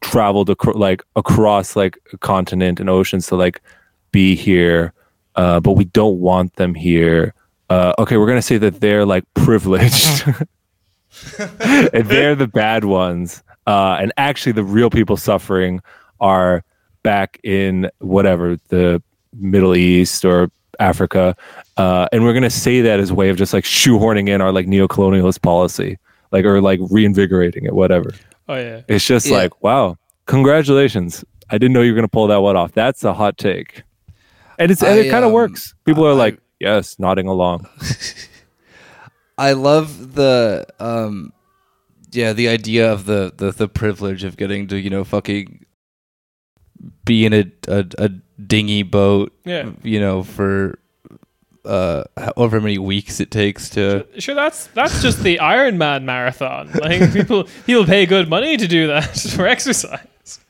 traveled ac- like across like a continent and oceans to like be here, uh, but we don't want them here. Uh, okay, we're going to say that they're like privileged and they're the bad ones. Uh, and actually the real people suffering are back in whatever, the Middle East or Africa, uh, and we're going to say that as a way of just like shoehorning in our like neo-colonialist policy, like, or like reinvigorating it, whatever. Oh yeah, it's just yeah. like, wow, congratulations, I didn't know you were going to pull that one off. That's a hot take, and it's I, and it kind of um, works. People I, are like, I, yes, nodding along. I love the um, yeah, the idea of the, the the privilege of getting to you know fucking be in a a, a dinghy boat, yeah. you know, for uh, however many weeks it takes to. Sure, sure that's that's just the Ironman marathon. Like people, people pay good money to do that for exercise.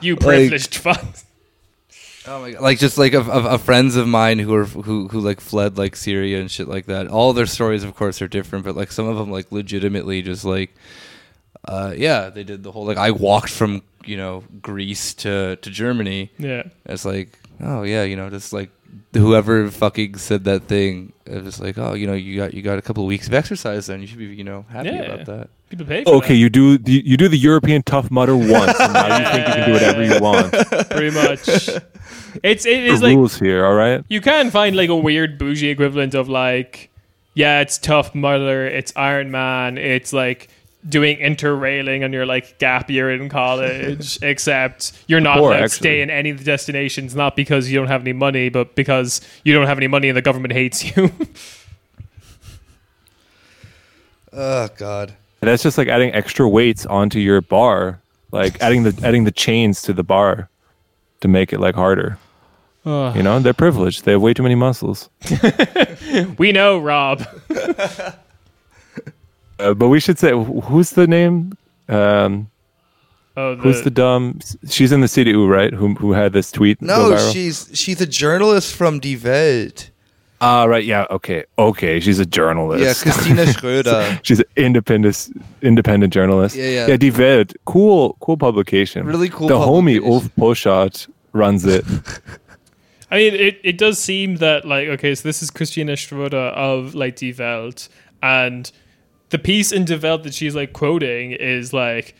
You privileged like, fuck. Oh my god! Like just like of of, of friends of mine who are who who like fled like Syria and shit like that. All their stories, of course, are different, but like some of them like legitimately just like. Uh, yeah, they did the whole like I walked from you know Greece to, to Germany. Yeah, it's like oh yeah, you know just like whoever fucking said that thing, it's just like oh you know you got you got a couple of weeks of exercise then you should be you know happy yeah. about that. People pay for okay, that. you do you do the European Tough Mudder once, and now you think you can do whatever you want. Pretty much, it's it is the like rules here. All right, you can find like a weird bougie equivalent of like yeah, it's Tough Mudder, it's Iron Man, it's like. Doing interrailing on your like gap year in college, except you're not allowed to stay in any of the destinations, not because you don't have any money, but because you don't have any money and the government hates you. Oh god. And that's just like adding extra weights onto your bar. Like adding the adding the chains to the bar to make it like harder. Oh. You know, they're privileged. They have way too many muscles. We know, Rob. Uh, but we should say who's the name? Um, oh, the... Who's the dumb? She's in the C D U, right? Who who had this tweet? No, she's she's a journalist from Die Welt. Ah, uh, right, yeah, okay, okay. She's a journalist. Yeah, Christina Schröder. She's an independent independent journalist. Yeah, yeah. Yeah, Die Welt, cool, cool publication. Really cool. The homie Ulf Poschardt runs it. I mean, it, it does seem that like okay, so this is Christina Schröder of like Die Welt and. The piece in Die Welt that she's like quoting is like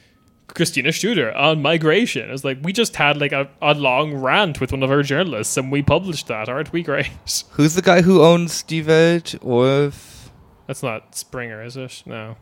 Christina Schröder on migration. It's like we just had like a, a long rant with one of our journalists and we published that. Aren't we great? Who's the guy who owns Die Welt? Ulf? That's not Springer, is it? No.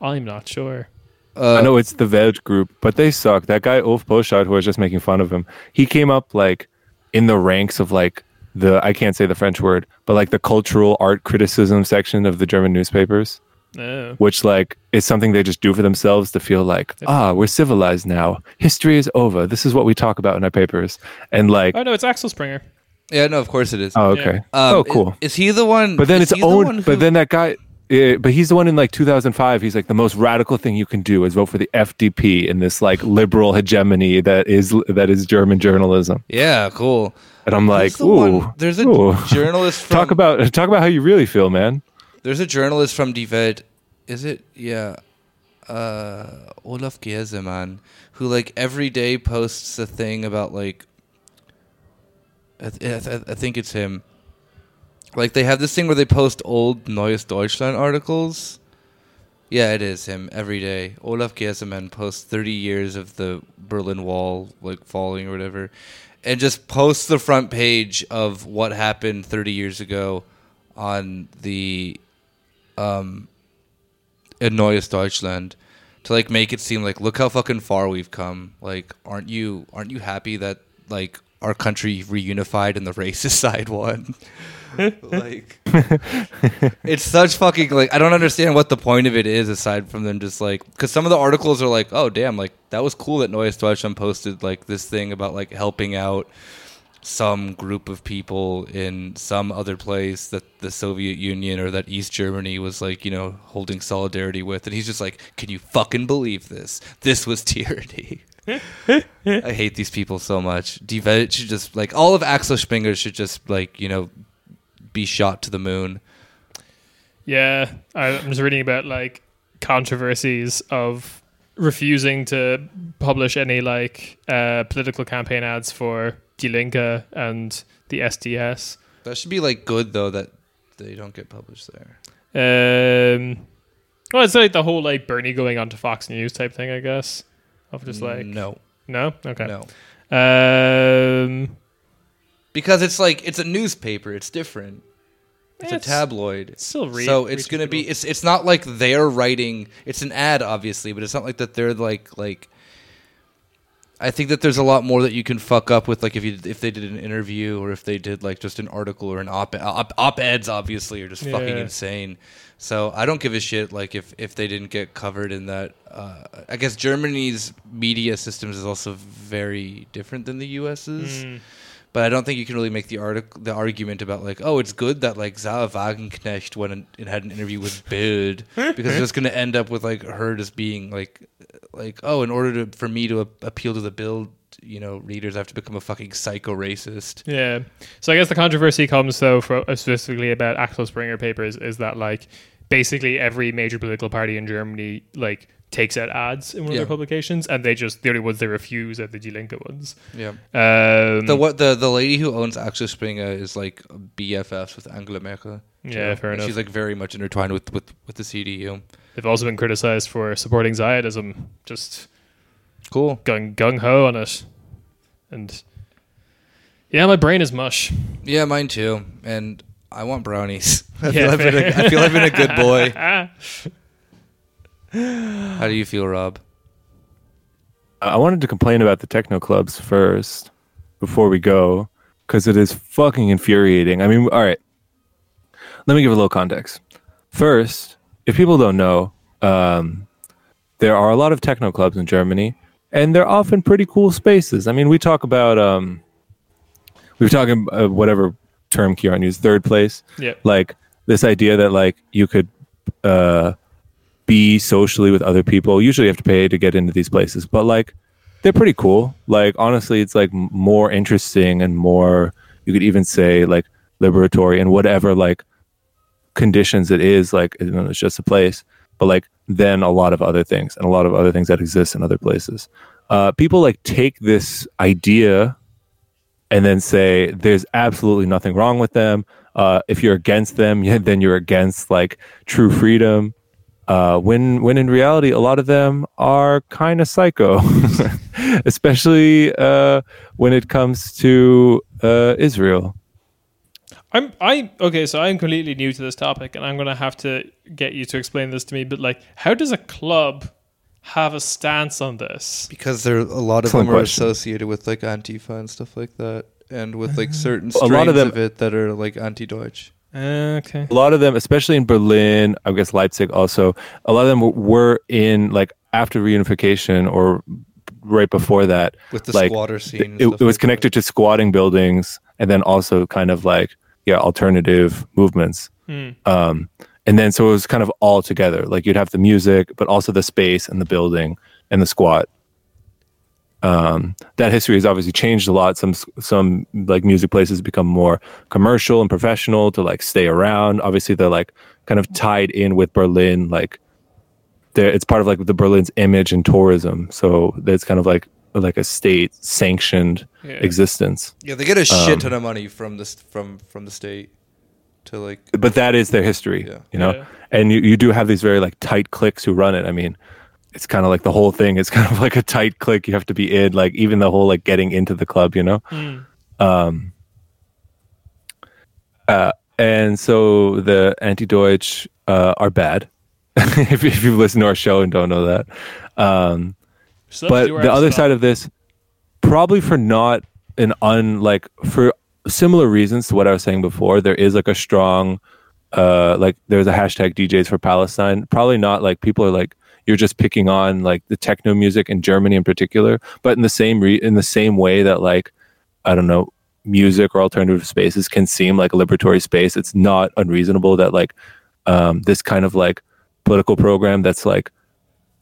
I'm not sure. Uh, I know it's the Welt group, but they suck. That guy Ulf Poschardt, who was just making fun of him, he came up like in the ranks of like the I can't say the French word, but like the cultural art criticism section of the German newspapers, oh. which like is something they just do for themselves to feel like, ah, we're civilized now. History is over. This is what we talk about in our papers. And like, oh no, it's Axel Springer. Yeah, no, of course it is. Oh, okay. Yeah. Um, oh, cool. Is, is he the one? But then it's owned. The who... But then that guy. It, but he's the one in like two thousand five. He's like the most radical thing you can do is vote for the F D P in this like liberal hegemony that is that is German journalism. Yeah, cool. And I'm like, the ooh, one, there's a ooh. journalist. From, talk about talk about how you really feel, man. There's a journalist from Die Welt. Is it? Yeah, uh, Olaf Giesemann, who like every day posts a thing about like. I, th- I think it's him. Like, they have this thing where they post old Neues Deutschland articles. Yeah, it is him every day. Olaf Giesemann posts thirty years of the Berlin Wall, like, falling or whatever. And just posts the front page of what happened thirty years ago on the um, Neues Deutschland to, like, make it seem like, look how fucking far we've come. Like, aren't you, aren't you happy that, like, our country reunified and the racist side won? Like, it's such fucking like I don't understand what the point of it is aside from them just like because some of the articles are like oh damn like that was cool that Neues Deutschland posted like this thing about like helping out some group of people in some other place that the Soviet Union or that East Germany was like you know holding solidarity with and he's just like can you fucking believe this this was tyranny. I hate these people so much. Die Welt should just like all of Axel Springer should just like you know be shot to the moon. Yeah, I'm just reading about like controversies of refusing to publish any like uh, political campaign ads for Die Linke and the S D S. That should be like good though that they don't get published there. Um, well, it's like the whole like Bernie going on to Fox News type thing, I guess. Of just like no, no, okay, no. Um. Because it's like it's a newspaper, it's different. It's, it's a tabloid. It's still re- so it's gonna be it's it's not like they're writing it's an ad obviously, but it's not like that they're like like I think that there's a lot more that you can fuck up with like if you if they did an interview or if they did like just an article or an op op op eds obviously are just yeah. fucking insane. So I don't give a shit like if, if they didn't get covered in that uh, I guess Germany's media systems is also very different than the U S's. Mm. But I don't think you can really make the article, the argument about like, oh, it's good that like Zara Wagenknecht went and, and had an interview with Bild, because it's going to end up with like her just being like, like oh, in order to for me to appeal to the Bild, you know, readers, I have to become a fucking psycho racist. Yeah. So I guess the controversy comes though, for, specifically about Axel Springer papers, is that like basically every major political party in Germany like takes out ads in one yeah. of their publications, and they just the only ones they refuse are the Die Linke ones. Yeah. Um, the what the the lady who owns Axel Springer is like B F Fs with Angela Merkel. Yeah, know? fair and enough. She's like very much intertwined with, with, with the C D U. They've also been criticized for supporting Zionism. Just cool, going gung ho on it, and yeah, my brain is mush. Yeah, mine too. And I want brownies. I feel yeah, I've been a, I feel I've been a good boy. How do you feel, Rob? I wanted to complain about the techno clubs first before we go, because it is fucking infuriating. I mean, all right, let me give a little context. First, if people don't know, um, there are a lot of techno clubs in Germany, and they're often pretty cool spaces. I mean, we talk about, um, we were talking uh, whatever term Kieran used, third place. Yeah. Like this idea that like you could, uh, be socially with other people. Usually you have to pay to get into these places, but like they're pretty cool. Like honestly, it's like more interesting and more, you could even say like liberatory and whatever like conditions it is, like you know, it's just a place, but like then a lot of other things and a lot of other things that exist in other places. Uh, people like take this idea and then say there's absolutely nothing wrong with them. Uh, if you're against them, yeah, then you're against like true freedom. Uh, when when in reality, a lot of them are kind of psycho, especially uh, when it comes to uh, Israel. I'm I okay, so I'm completely new to this topic, and I'm going to have to get you to explain this to me. But like, how does a club have a stance on this? Because there a lot of Excellent them are question. associated with like Antifa and stuff like that, and with like certain strains a lot of, them- of it that are like anti-Deutsch. Okay. A lot of them, especially in Berlin, I guess Leipzig also, a lot of them were in, like, after reunification or right before that. With the like, squatter scene. It, it was like connected that. to squatting buildings and then also kind of, like, yeah, alternative movements. Hmm. Um, and then so it was kind of all together. Like, you'd have the music, but also the space and the building and the squat. Um, that history has obviously changed a lot. Some some like music places become more commercial and professional to like stay around. Obviously, they're like kind of tied in with Berlin. Like, it's part of like the Berlin's image and tourism. So it's kind of like like a state sanctioned yeah. existence. Yeah, they get a shit um, ton of money from this from from the state to like. But that is their history, yeah. you know. Yeah. And you, you do have these very like tight cliques who run it. I mean. It's kind of like the whole thing. It's kind of like a tight clique. You have to be in, like even the whole like getting into the club, you know. Mm. Um, uh, and so the anti-Deutsch uh, are bad. if, if you listen to our show and don't know that, um, so but the other stop. side of this, probably for not an un like for similar reasons to what I was saying before, there is like a strong, uh, like there's a hashtag D Js for Palestine. Probably not like people are like. You're just picking on like the techno music in Germany in particular, but in the same re- in the same way that like I don't know, music or alternative spaces can seem like a liberatory space. It's not unreasonable that like um, this kind of like political program that's like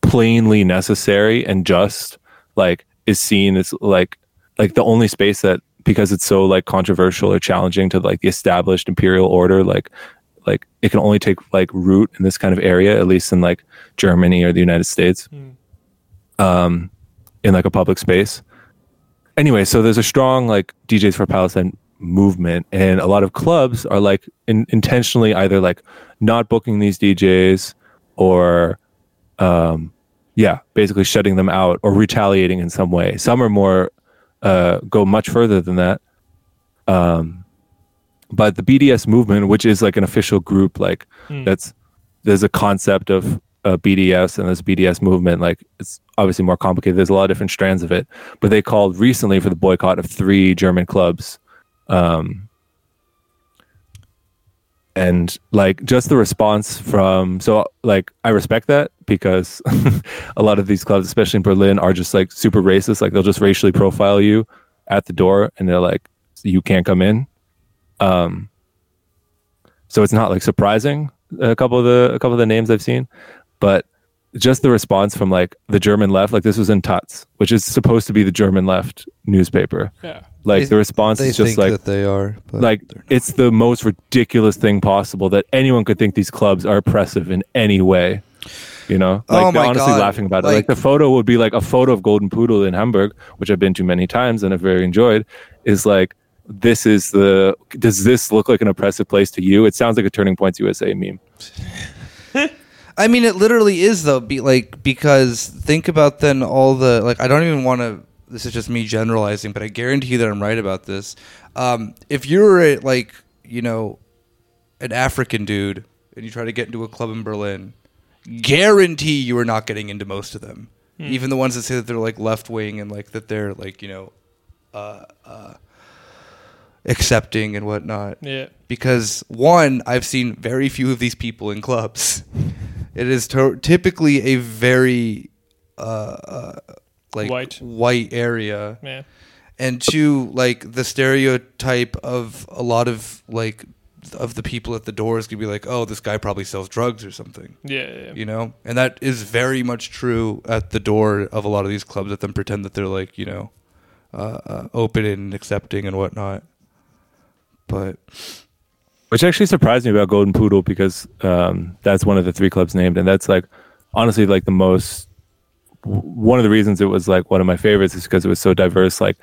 plainly necessary and just like is seen as like like the only space that because it's so like controversial or challenging to like the established imperial order like. Like it can only take like root in this kind of area, at least in like Germany or the United States, mm. um, in like a public space. Anyway, so there's a strong like D Js for Palestine movement, and a lot of clubs are like in- intentionally either like not booking these D Js or, um, yeah, basically shutting them out or retaliating in some way. Some are more uh, go much further than that. Um, But the B D S movement, which is like an official group, like mm. that's there's a concept of uh, B D S and this B D S movement. Like it's obviously more complicated. There's a lot of different strands of it. But they called recently for the boycott of three German clubs, um, and like just the response from. So like I respect that because a lot of these clubs, especially in Berlin, are just like super racist. Like they'll just racially profile you at the door, and they're like. you can't come in. Um, so it's not like surprising a couple of the a couple of the names I've seen, but just the response from like the German left, like this was in Taz, which is supposed to be the German left newspaper. Yeah, like they, the response is just like that they are, like it's the most ridiculous thing possible that anyone could think these clubs are oppressive in any way. You know, like oh they're honestly God. laughing about it. Like, like the photo would be like a photo of Golden Pudel in Hamburg, which I've been to many times and I've very enjoyed. Is like this is the does this look like an oppressive place to you? It sounds like a Turning Points U S A meme. I mean, it literally is, though, be, like, because think about then all the, like, I don't even want to, this is just me generalizing, but I guarantee you that I'm right about this. Um, if you were, a, like, you know, an African dude and you try to get into a club in Berlin, guarantee you are not getting into most of them. Hmm. Even the ones that say that they're, like, left-wing and, like, that they're, like, you know, uh, uh, accepting and whatnot. Yeah. Because, one, I've seen very few of these people in clubs. It is to- typically a very uh, uh, like white. white area, yeah. And two, like the stereotype of a lot of like of the people at the door is gonna be like, oh, this guy probably sells drugs or something. Yeah, yeah, you know, and that is very much true at the door of a lot of these clubs that then pretend that they're like, you know, uh, uh, open and accepting and whatnot, but. Which actually surprised me about Golden Pudel because um, that's one of the three clubs named. And that's like, honestly, like the most, one of the reasons it was like one of my favorites is because it was so diverse. Like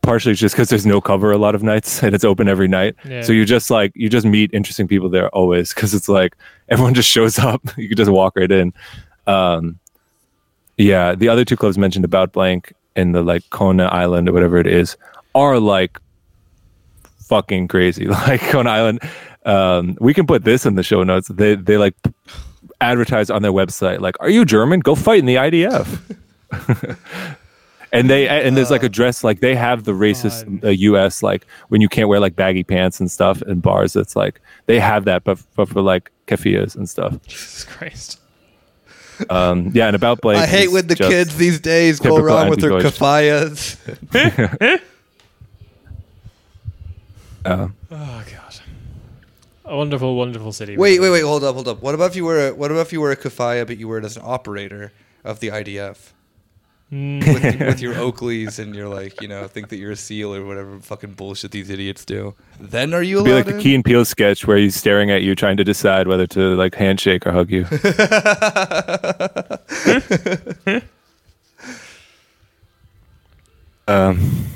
partially just because there's no cover a lot of nights and it's open every night. Yeah. So you just like, you just meet interesting people there always. Cause it's like, everyone just shows up. You can just walk right in. Um, yeah. The other two clubs mentioned, About Blank and the like Kona Island or whatever it is, are like, fucking crazy. Like on Island, um we can put this in the show notes. They they like advertise on their website like, "Are you German? Go fight in the I D F." and they and there's like a dress like they have the racist uh, U S like when you can't wear like baggy pants and stuff in bars. That's like they have that, but but for like kefirs and stuff. Jesus Christ. Um, yeah, and About Blake. I hate when the kids these days go around with their kefirs. Uh, oh god! A wonderful, wonderful city. Wait, wait, wait! Hold up, hold up! What about if you were a, what about if you were a kefaya, but you were as an operator of the I D F mm. with, with your Oakleys, and you're like, you know, think that you're a SEAL or whatever fucking bullshit these idiots do? Then are you allowed? Be like in? The Key and Peele sketch where he's staring at you, trying to decide whether to like handshake or hug you. um.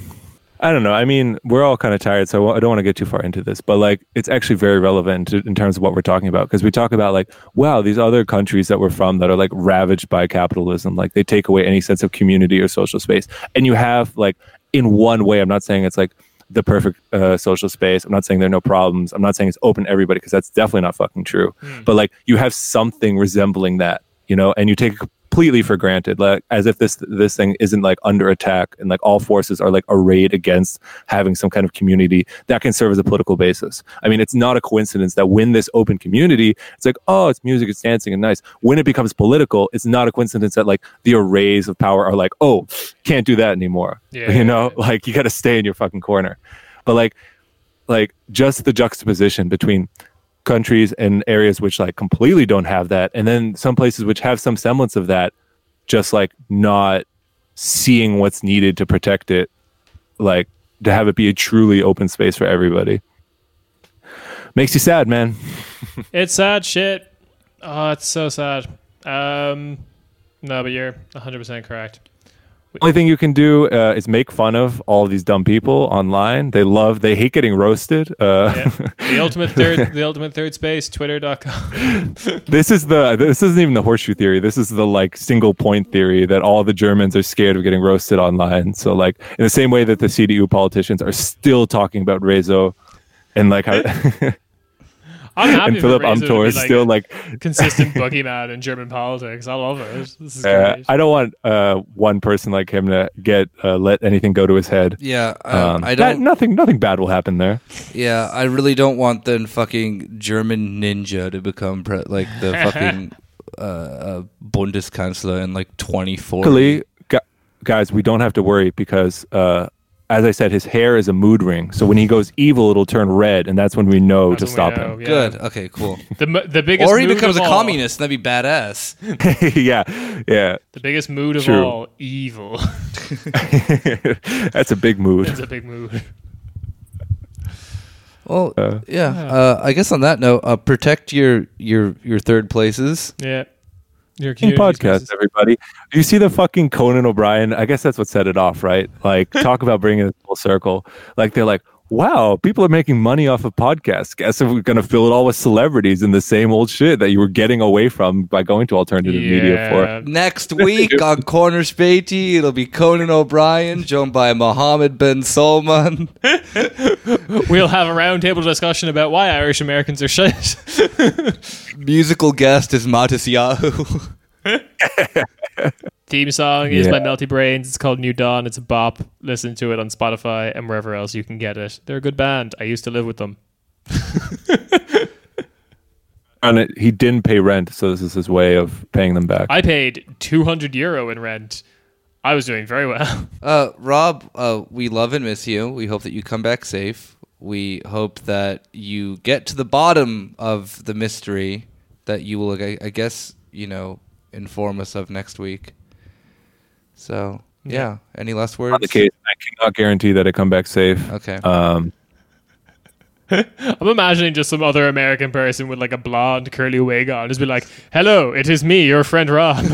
I don't know. I mean, we're all kind of tired, so I don't want to get too far into this, but like, it's actually very relevant to, in terms of what we're talking about. Because we talk about like, wow, these other countries that we're from that are like ravaged by capitalism, like they take away any sense of community or social space. And you have like, in one way, I'm not saying it's like the perfect uh, social space. I'm not saying there are no problems. I'm not saying it's open to everybody because that's definitely not fucking true. Mm. But like, you have something resembling that, you know, and you take completely for granted, like as if this this thing isn't like under attack and like all forces are like arrayed against having some kind of community that can serve as a political basis. I mean, it's not a coincidence that when this open community, it's like, oh, it's music, it's dancing and nice. When it becomes political, it's not a coincidence that like the arrays of power are like, oh, can't do that anymore. Yeah, you know, yeah. Like you got to stay in your fucking corner. But like, like just the juxtaposition between countries and areas which like completely don't have that, and then some places which have some semblance of that, just like not seeing what's needed to protect it, like to have it be a truly open space for everybody, makes you sad, man. It's sad shit. Oh, it's so sad. Um no, but you're one hundred percent correct. The only thing you can do uh, is make fun of all these dumb people online. They love, they hate getting roasted. Uh, yeah. The ultimate third, the ultimate third space, twitter dot com. This is the, this isn't even the horseshoe theory. This is the like single point theory that all the Germans are scared of getting roasted online. So like in the same way that the C D U politicians are still talking about Rezo and like how... I'm happy and Philip Amthor is like still like consistent boogeyman in German politics. I love it. This is uh, I don't want uh, one person like him to get uh, let anything go to his head. Yeah, um, um, I don't. That, nothing, nothing bad will happen there. Yeah, I really don't want the fucking German ninja to become pre- like the fucking uh, uh, Bundeskanzler in like twenty forty. Luckily, gu- guys, we don't have to worry because uh, as I said, his hair is a mood ring. So when he goes evil, it'll turn red, and that's when we know that's to stop know, him. Yeah. Good. Okay, cool. the, the biggest Or he mood becomes a all. communist. That'd be badass. yeah, yeah. The biggest mood of True. all, evil. That's a big mood. That's a big mood. Well, uh, yeah. Uh, I guess on that note, uh, protect your, your, your third places. Yeah. Podcast, everybody. Do you see the fucking Conan O'Brien? I guess that's what set it off, right? Like, talk about bringing it full circle. Like, they're like, wow, people are making money off of podcasts. Guess if we're going to fill it all with celebrities and the same old shit that you were getting away from by going to alternative yeah. media for. Next week on Corner Spaty, it'll be Conan O'Brien, joined by Mohammed bin Salman. We'll have a roundtable discussion about why Irish Americans are shit. Musical guest is Matis Yahoo. Theme song is yeah. by Melty Brains. It's called New Dawn. It's a bop. Listen to it on Spotify and wherever else you can get it. They're a good band. I used to live with them. And it, he didn't pay rent, so this is his way of paying them back. I paid two hundred euro in rent. I was doing very well. Uh, Rob, uh, we love and miss you. We hope that you come back safe. We hope that you get to the bottom of the mystery that you will, I, I guess, you know, inform us of next week. So, yeah. yeah. Any last words? Not the case. I cannot guarantee that I come back safe. Okay. Um, I'm imagining just some other American person with like a blonde curly wig on just be like, hello, it is me, your friend Rob.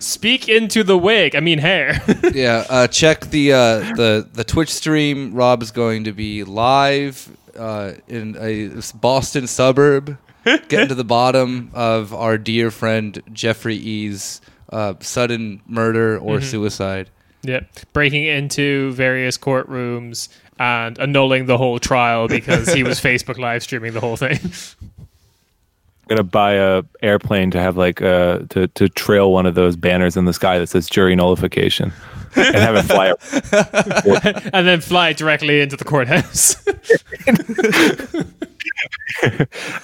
Speak into the wig. I mean hair. yeah. Uh, check the, uh, the, the Twitch stream. Rob is going to be live uh, in a Boston suburb. Getting to the bottom of our dear friend Jeffrey E's Uh, sudden murder or mm-hmm. suicide. Yep. Breaking into various courtrooms and annulling the whole trial because he was Facebook live streaming the whole thing. I'm gonna buy a airplane to have like uh to, to trail one of those banners in the sky that says jury nullification and have it fly up and then fly directly into the courthouse.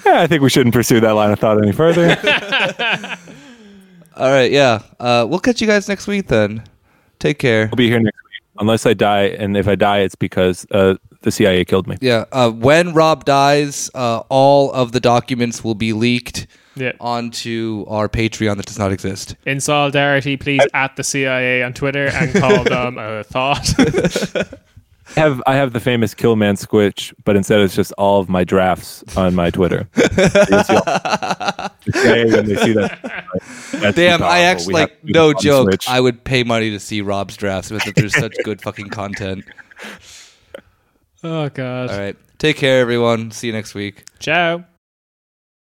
I think we shouldn't pursue that line of thought any further. All right, yeah. Uh, we'll catch you guys next week then. Take care. I'll be here next week. Unless I die, and if I die, it's because uh, the C I A killed me. Yeah. Uh, when Rob dies, uh, all of the documents will be leaked yeah. onto our Patreon that does not exist. In solidarity, please I- at the C I A on Twitter and call them a thought. I have I have the famous Killman Squitch, but instead it's just all of my drafts on my Twitter. They see that. That's Damn, I actually, like, no joke, Switch. I would pay money to see Rob's drafts because there's such good fucking content. Oh, God. All right. Take care, everyone. See you next week. Ciao.